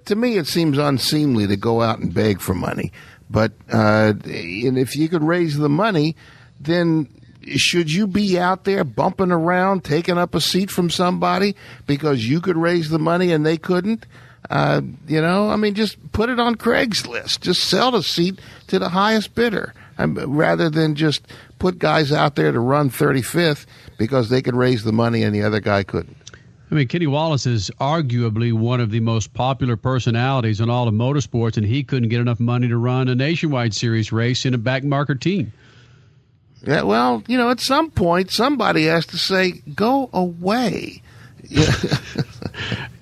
to me it seems unseemly to go out and beg for money. But and if you could raise the money, then should you be out there bumping around, taking up a seat from somebody because you could raise the money and they couldn't? You know, I mean, just put it on Craigslist. Just sell the seat to the highest bidder, rather than just put guys out there to run 35th because they could raise the money and the other guy couldn't. I mean, Kenny Wallace is arguably one of the most popular personalities in all of motorsports, and he couldn't get enough money to run a Nationwide Series race in a backmarker team. Yeah, well, you know, at some point, somebody has to say, go away. Yeah.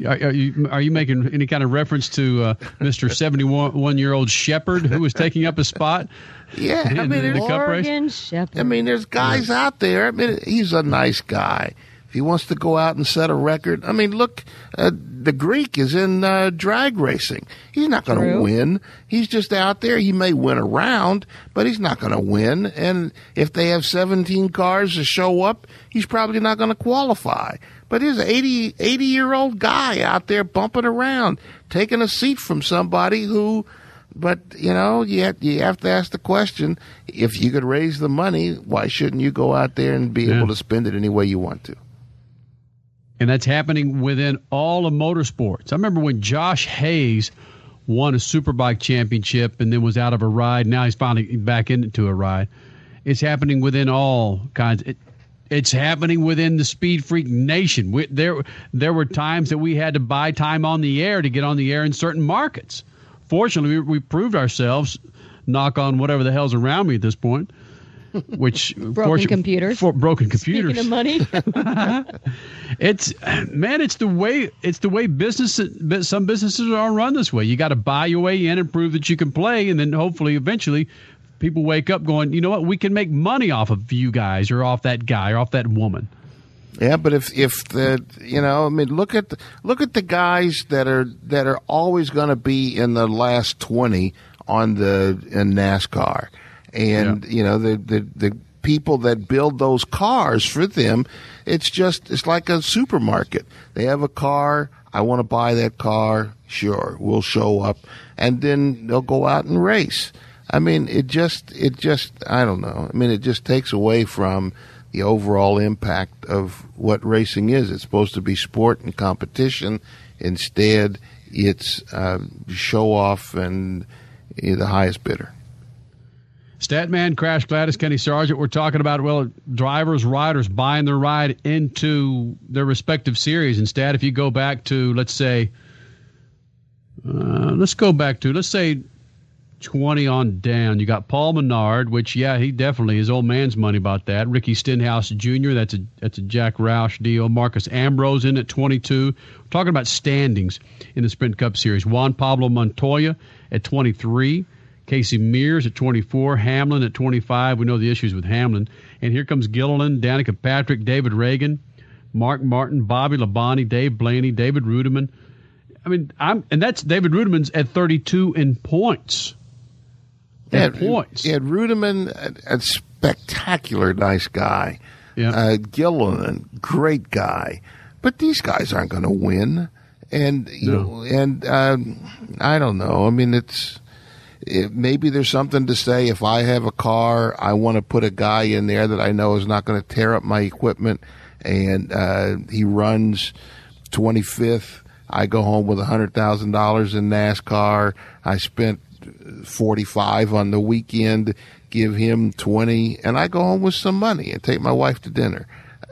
Are you making any kind of reference to Mr. 71-year-old Shepherd who was taking up a spot? Yeah, I mean, in the Oregon Cup race? Shepherd. I mean, there's guys out there. I mean, he's a nice guy, If he wants to go out and set a record, I mean, look, the Greek is in drag racing. He's not going to win. He's just out there. He may win a round, but he's not going to win. And if they have 17 cars to show up, he's probably not going to qualify. But he's an 80-year-old guy out there bumping around, taking a seat from somebody who... But, you know, you have to ask the question, if you could raise the money, why shouldn't you go out there and be able to spend it any way you want to? And that's happening within all of motorsports. I remember when Josh Hayes won a Superbike championship and then was out of a ride. Now he's finally back into a ride. It's happening within all kinds. It's happening within the Speed Freak Nation. There were times that we had to buy time on the air to get on the air in certain markets. Fortunately, we proved ourselves, knock on whatever the hell's around me at this point, which... broken computers. Speaking of money. It's the way some businesses are run this way. You got to buy your way in and prove that you can play, and then hopefully, eventually, people wake up going, you know what, we can make money off of you guys, or off that guy, or off that woman. Yeah, but look at the guys that are always going to be in the last 20 in NASCAR, and you know the people that build those cars for them. It's like a supermarket. They have a car. I want to buy that car. Sure, we'll show up, and then they'll go out and race. I mean, it just I don't know. I mean, it just takes away from the overall impact of what racing is. It's supposed to be sport and competition. Instead, it's show off and the highest bidder. Statman, Crash Gladys, Kenny Sargent. We're talking about, well, drivers, riders buying their ride into their respective series. And Stat, if you go back to, let's say 20 on down. You got Paul Menard, which, he definitely is old man's money about that. Ricky Stenhouse Jr., that's a Jack Roush deal. Marcus Ambrose in at 22. We're talking about standings in the Sprint Cup Series. Juan Pablo Montoya at 23. Casey Mears at 24. Hamlin at 25. We know the issues with Hamlin. And here comes Gilliland, Danica Patrick, David Reagan, Mark Martin, Bobby Labonte, Dave Blaney, David Ruderman. I mean, and that's David Ruderman's at 32 in points. Yeah, Ruderman, a spectacular nice guy. Yeah. Gilliland, great guy. But these guys aren't going to win. And, I don't know. I mean, maybe there's something to say. If I have a car, I want to put a guy in there that I know is not going to tear up my equipment. And he runs 25th. I go home with $100,000 in NASCAR. I spent 45 on the weekend, give him 20, and I go home with some money and take my wife to dinner.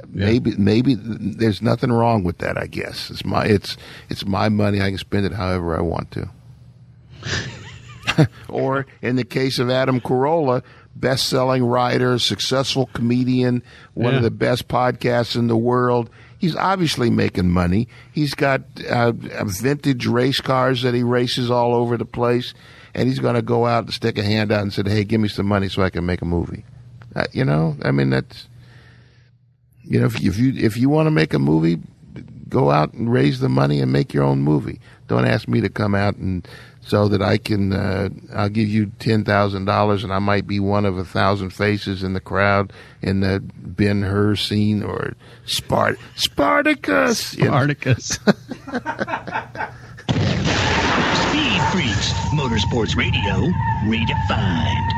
Maybe there's nothing wrong with that. I guess it's my money. I can spend it however I want to. Or in the case of Adam Carolla, best-selling writer, successful comedian, one of the best podcasts in the world. He's obviously making money. He's got vintage race cars that he races all over the place. And he's going to go out and stick a hand out and say, hey, give me some money so I can make a movie. If you want to make a movie, go out and raise the money and make your own movie. Don't ask me to come out and so that I can, I'll give you $10,000 and I might be one of 1,000 faces in the crowd in the Ben-Hur scene or Spartacus. Spartacus. You know? Speed Freaks, Motorsports Radio, redefined.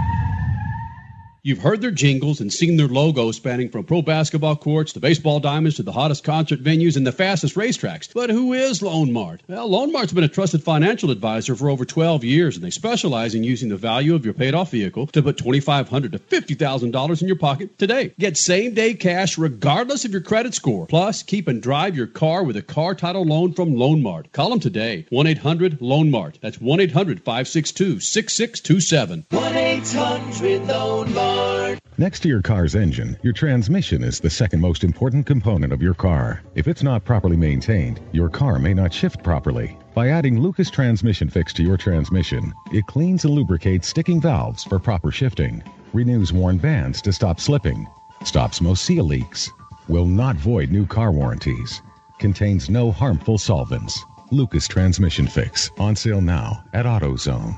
You've heard their jingles and seen their logos spanning from pro basketball courts to baseball diamonds to the hottest concert venues and the fastest racetracks. But who is Lone Mart? Well, Lone Mart's been a trusted financial advisor for over 12 years, and they specialize in using the value of your paid-off vehicle to put $2,500 to $50,000 in your pocket today. Get same-day cash regardless of your credit score. Plus, keep and drive your car with a car title loan from Lone Mart. Call them today. 1-800-LONE-MART. That's 1-800-562-6627. 1-800-LONE-MART. Next to your car's engine, your transmission is the second most important component of your car. If it's not properly maintained, your car may not shift properly. By adding Lucas Transmission Fix to your transmission, it cleans and lubricates sticking valves for proper shifting, renews worn bands to stop slipping, stops most seal leaks, will not void new car warranties. Contains no harmful solvents. Lucas Transmission Fix. On sale now at AutoZone.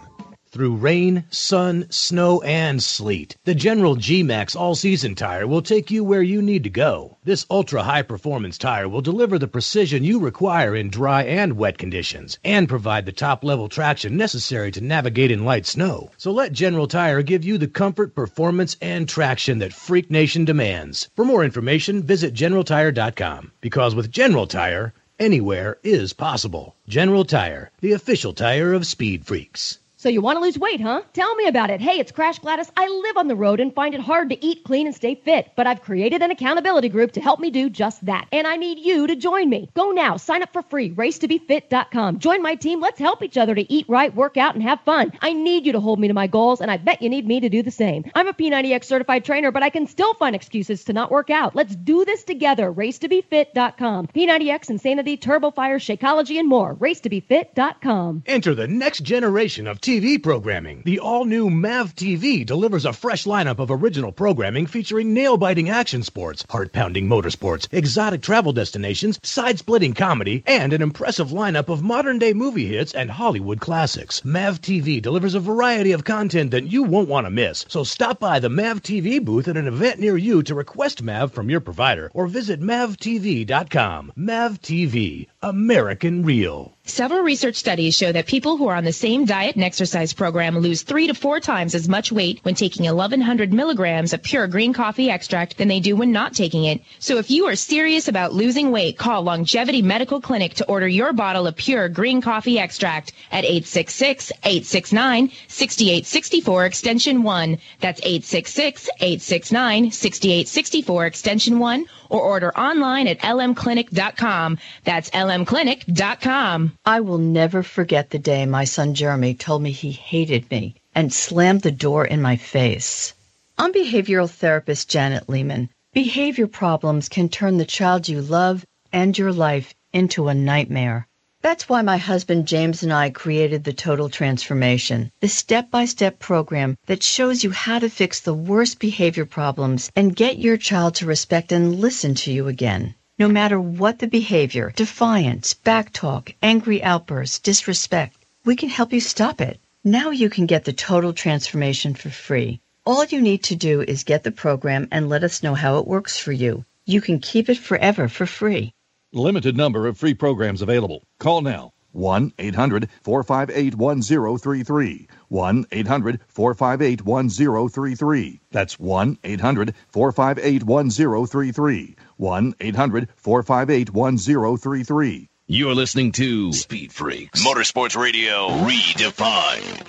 Through rain, sun, snow, and sleet, the General G-Max all-season tire will take you where you need to go. This ultra-high-performance tire will deliver the precision you require in dry and wet conditions and provide the top-level traction necessary to navigate in light snow. So let General Tire give you the comfort, performance, and traction that Freak Nation demands. For more information, visit GeneralTire.com, because with General Tire, anywhere is possible. General Tire, the official tire of speed freaks. So you want to lose weight, huh? Tell me about it. Hey, it's Crash Gladys. I live on the road and find it hard to eat clean and stay fit, but I've created an accountability group to help me do just that, and I need you to join me. Go now. Sign up for free. Racetobefit.com. Join my team. Let's help each other to eat right, work out, and have fun. I need you to hold me to my goals, and I bet you need me to do the same. I'm a P90X certified trainer, but I can still find excuses to not work out. Let's do this together. Racetobefit.com. P90X, Insanity, Turbofire, Shakeology, and more. Racetobefit.com. Enter the next generation of TV programming. The all-new MAV TV delivers a fresh lineup of original programming featuring nail-biting action sports, heart-pounding motorsports, exotic travel destinations, side-splitting comedy, and an impressive lineup of modern-day movie hits and Hollywood classics. MAV TV delivers a variety of content that you won't want to miss, so stop by the MAV TV booth at an event near you to request MAV from your provider, or visit mavtv.com. MAV TV, American Real. Several research studies show that people who are on the same diet and exercise program lose 3 to 4 times as much weight when taking 1,100 milligrams of pure green coffee extract than they do when not taking it. So if you are serious about losing weight, call Longevity Medical Clinic to order your bottle of pure green coffee extract at 866-869-6864 extension 1. That's 866-869-6864 extension 1, or order online at lmclinic.com. That's lmclinic.com. I will never forget the day my son Jeremy told me he hated me and slammed the door in my face. I'm behavioral therapist Janet Lehman. Behavior problems can turn the child you love and your life into a nightmare. That's why my husband James and I created the Total Transformation, the step-by-step program that shows you how to fix the worst behavior problems and get your child to respect and listen to you again. No matter what the behavior, defiance, backtalk, angry outbursts, disrespect, we can help you stop it. Now you can get the Total Transformation for free. All you need to do is get the program and let us know how it works for you. You can keep it forever for free. Limited number of free programs available. Call now. 1-800-458-1033. 1-800-458-1033. That's 1-800-458-1033. 1-800-458-1033. You're listening to Speed Freaks Motorsports Radio Redefined.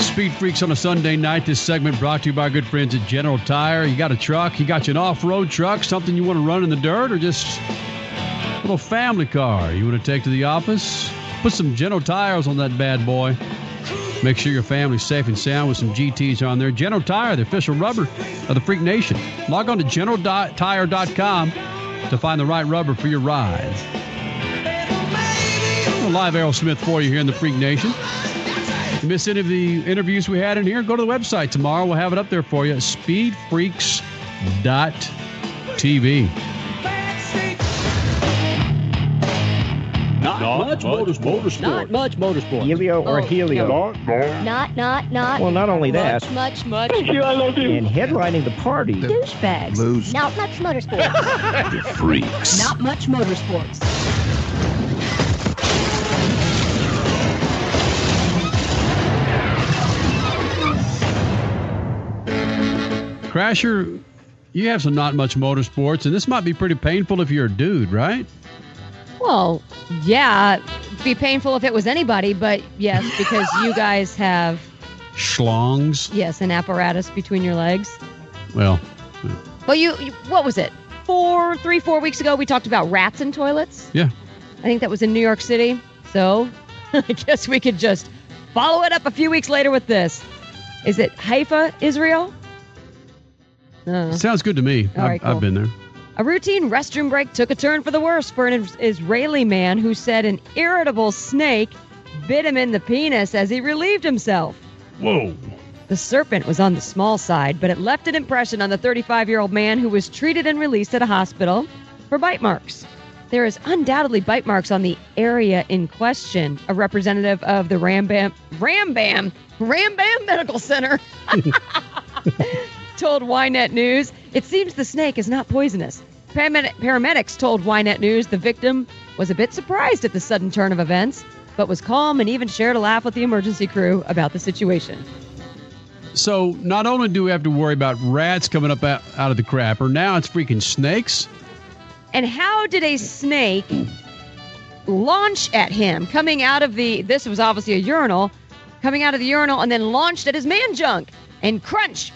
Speed Freaks on a Sunday night. This segment brought to you by our good friends at General Tire. You got a truck, you got you an off-road truck, something you want to run in the dirt, or just a little family car you want to take to the office. Put some General Tires on that bad boy. Make sure your family's safe and sound with some GTs on there. General Tire, the official rubber of the Freak Nation. Log on to GeneralTire.com to find the right rubber for your ride. Live Aerosmith for you here in the Freak Nation. Miss any of the interviews we had in here, go to the website tomorrow. We'll have it up there for you, speedfreaks.tv. Not much motorsport. Helio or Helio. No. Not. Well, not only that. Much. Thank you, I love you. And headlining the party. Douchebags. Lose. Not much motorsports. The freaks. Not much motorsports. Crasher, you have some not much motorsports, and this might be pretty painful if you're a dude, right? Well, yeah, it'd be painful if it was anybody, but yes, because you guys have... Schlongs? Yes, an apparatus between your legs. Well, you what was it? 3-4 weeks ago, we talked about rats in toilets? Yeah. I think that was in New York City, so I guess we could just follow it up a few weeks later with this. Is it Haifa, Israel? Sounds good to me. Right, cool. I've been there. A routine restroom break took a turn for the worse for an Israeli man who said an irritable snake bit him in the penis as he relieved himself. Whoa. The serpent was on the small side, but it left an impression on the 35-year-old man who was treated and released at a hospital for bite marks. There is undoubtedly bite marks on the area in question, a representative of the Rambam Medical Center told Ynet News. It seems the snake is not poisonous. Paramedics told Ynet News the victim was a bit surprised at the sudden turn of events, but was calm and even shared a laugh with the emergency crew about the situation. So not only do we have to worry about rats coming up out of the crapper, now it's freaking snakes. And how did a snake launch at him coming out of the, this was obviously a urinal, coming out of the urinal and then launched at his man junk and crunch.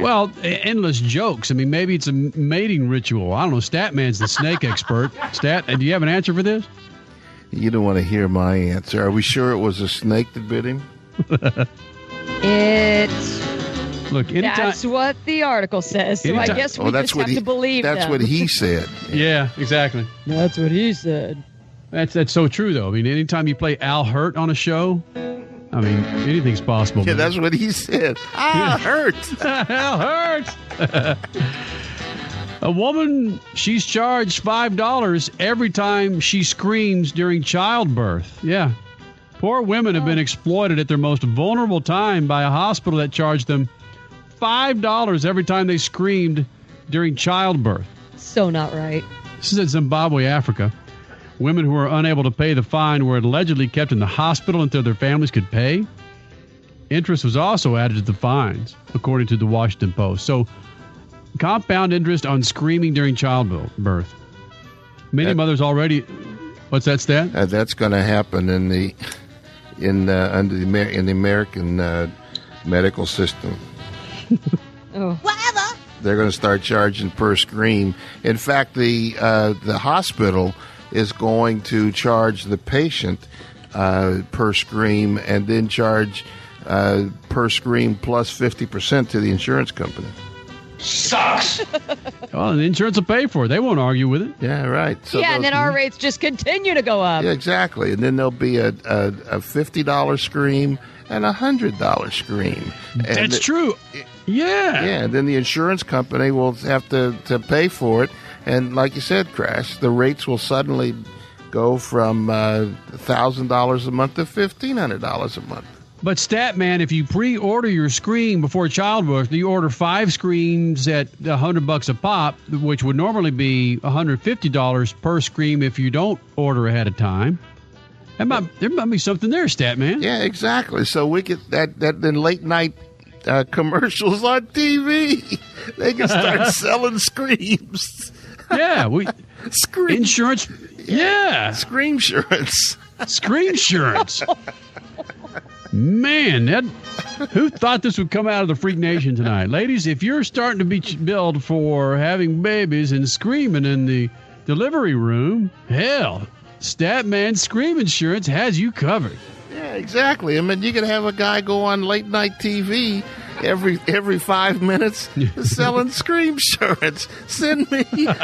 Well, endless jokes. I mean, maybe it's a mating ritual. I don't know. Statman's the snake expert. Stat, do you have an answer for this? You don't want to hear my answer. Are we sure it was a snake that bit him? Look, anytime, that's what the article says, so anytime, I guess we just have to believe that. That's what he said. Yeah, exactly. That's what he said. That's so true, though. I mean, anytime you play Al Hurt on a show, I mean, anything's possible. Yeah, that's what he said. Al Hurt. Al Hurt. A woman, she's charged $5 every time she screams during childbirth. Yeah. Poor women have been exploited at their most vulnerable time by a hospital that charged them $5 every time they screamed during childbirth. So not right. This is in Zimbabwe, Africa. Women who were unable to pay the fine were allegedly kept in the hospital until their families could pay. Interest was also added to the fines, according to the Washington Post. So, compound interest on screaming during childbirth. Many mothers already... What's that, Stan? That's going to happen in the... in the American medical system. Oh. Whatever. They're going to start charging per scream. In fact, the hospital is going to charge the patient per scream, and then charge per scream plus 50% to the insurance company. Sucks. Well, the insurance will pay for it. They won't argue with it. Yeah, right. So yeah, and then our rates just continue to go up. Yeah, exactly. And then there'll be a $50 scream and a $100 scream. And that's true. Yeah. Yeah, and then the insurance company will have to pay for it. And like you said, Crash, the rates will suddenly go from $1,000 a month to $1,500 a month. But Statman, if you pre-order your scream before childbirth, you order 5 screams at $100 a pop, which would normally be $150 per scream if you don't order ahead of time. There might be something there, Statman. Yeah, exactly. So we get that then late night commercials on TV. They can start selling screams. Yeah, we scream insurance. Yeah, scream insurance. Scream insurance. Man, who thought this would come out of the Freak Nation tonight? Ladies, if you're starting to be billed for having babies and screaming in the delivery room, hell, Statman Scream Insurance has you covered. Yeah, exactly. I mean, you could have a guy go on late-night TV every 5 minutes selling Scream Insurance. Send me your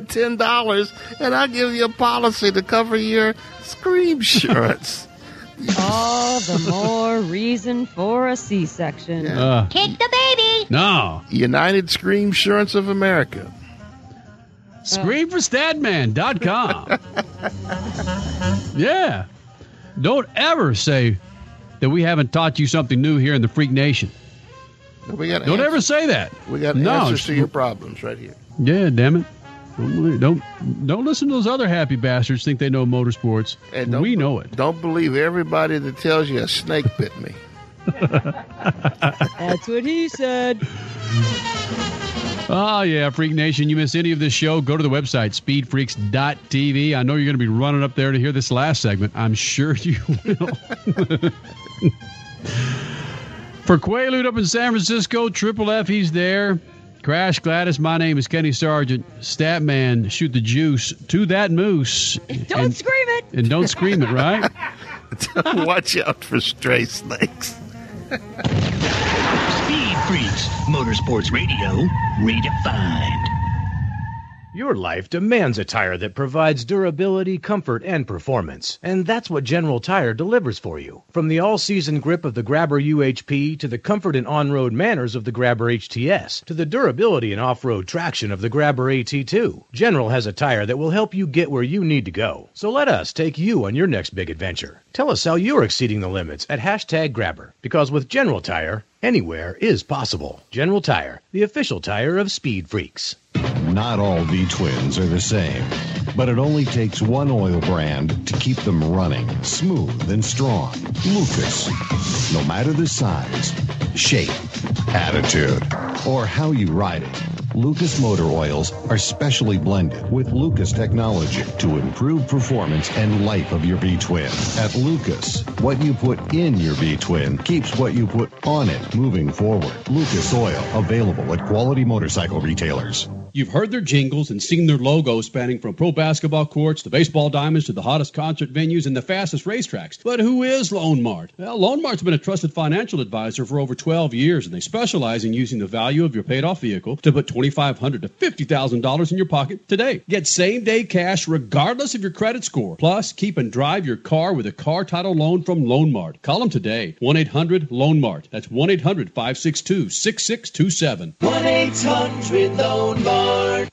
$10, and I'll give you a policy to cover your Scream Insurance. All the more reason for a C-section. Yeah. Kick the baby. No. United Scream Insurance of America. Screamforstatman.com. Yeah. Don't ever say that we haven't taught you something new here in the Freak Nation. Don't ever say that. We got answers to your problems right here. Yeah, damn it. Don't listen to those other happy bastards think they know motorsports. And we know it. Don't believe everybody that tells you a snake bit me. That's what he said. Oh, yeah, Freak Nation. You miss any of this show, go to the website, speedfreaks.tv. I know you're going to be running up there to hear this last segment. I'm sure you will. For Quaalude up in San Francisco, Triple F, he's there. Crash Gladys, my name is Kenny Sargent. Statman, shoot the juice to that moose. Don't scream it. And don't scream it, right? Watch out for stray snakes. Speed Freaks, Motorsports Radio, redefined. Your life demands a tire that provides durability, comfort, and performance. And that's what General Tire delivers for you. From the all-season grip of the Grabber UHP to the comfort and on-road manners of the Grabber HTS to the durability and off-road traction of the Grabber AT2, General has a tire that will help you get where you need to go. So let us take you on your next big adventure. Tell us how you're exceeding the limits at #Grabber. Because with General Tire, anywhere is possible. General Tire, the official tire of speed freaks. Not all V-twins are the same, but it only takes one oil brand to keep them running smooth and strong. Lucas. No matter the size, shape, attitude, or how you ride it, Lucas motor oils are specially blended with Lucas technology to improve performance and life of your V-twin. At Lucas, what you put in your V-twin keeps what you put on it moving forward. Lucas Oil, available at quality motorcycle retailers. You've heard their jingles and seen their logos spanning from pro basketball courts to baseball diamonds to the hottest concert venues and the fastest racetracks. But who is Lone Mart? Well, Lone Mart's been a trusted financial advisor for over 12 years, and they specialize in using the value of your paid-off vehicle to put $2,500 to $50,000 in your pocket today. Get same-day cash regardless of your credit score. Plus, keep and drive your car with a car title loan from Lone Mart. Call them today. 1-800-LONE-MART. That's 1-800-562-6627. 1-800-LONE-MART.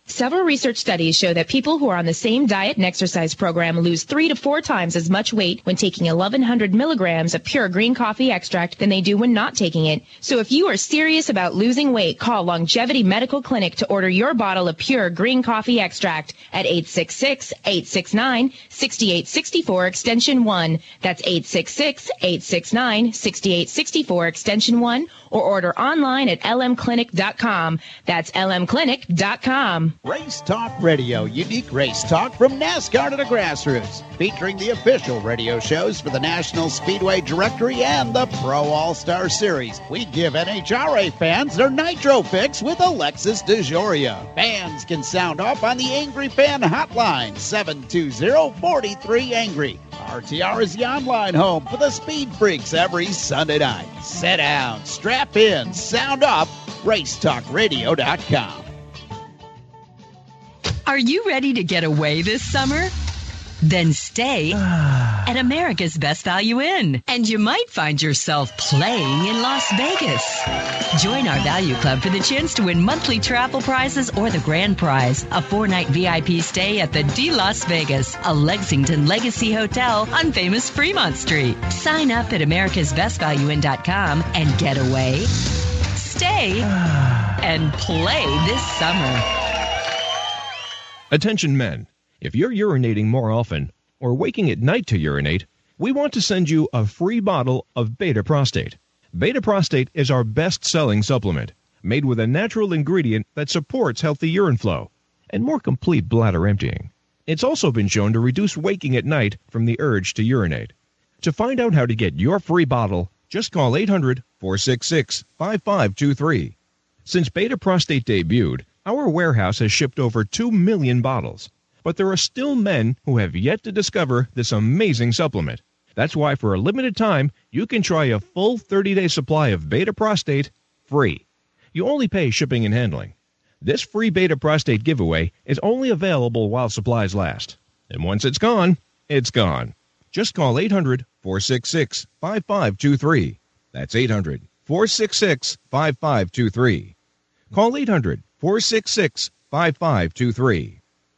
Several research studies show that people who are on the same diet and exercise program lose 3 to 4 times as much weight when taking 1,100 milligrams of pure green coffee extract than they do when not taking it. So if you are serious about losing weight, call Longevity Medical Clinic to order your bottle of pure green coffee extract at 866-869-6864 extension 1. That's 866-869-6864 extension 1, or order online at lmclinic.com. That's lmclinic.com. Race Talk Radio, unique race talk from NASCAR to the grassroots, featuring the official radio shows for the National Speedway Directory and the Pro All-Star Series. We give NHRA fans their Nitro fix with Alexis DeGioia. Fans can sound off on the Angry Fan Hotline, 720-43-ANGRY. RTR is the online home for the Speed Freaks every Sunday night. Sit down, strap in, sound off, racetalkradio.com. Are you ready to get away this summer? Then stay at America's Best Value Inn, and you might find yourself playing in Las Vegas. Join our value club for the chance to win monthly travel prizes or the grand prize, a 4-night VIP stay at the D Las Vegas, a Lexington Legacy Hotel on famous Fremont Street. Sign up at americasbestvalueinn.com and get away, stay, and play this summer. Attention men, if you're urinating more often or waking at night to urinate, we want to send you a free bottle of Beta Prostate. Beta Prostate is our best-selling supplement, made with a natural ingredient that supports healthy urine flow and more complete bladder emptying. It's also been shown to reduce waking at night from the urge to urinate. To find out how to get your free bottle, just call 800-466-5523. Since Beta Prostate debuted, our warehouse has shipped over 2 million bottles, but there are still men who have yet to discover this amazing supplement. That's why for a limited time, you can try a full 30-day supply of Beta Prostate free. You only pay shipping and handling. This free Beta Prostate giveaway is only available while supplies last. And once it's gone, it's gone. Just call 800-466-5523. That's 800-466-5523. Call 800-466-5523. 466-5523.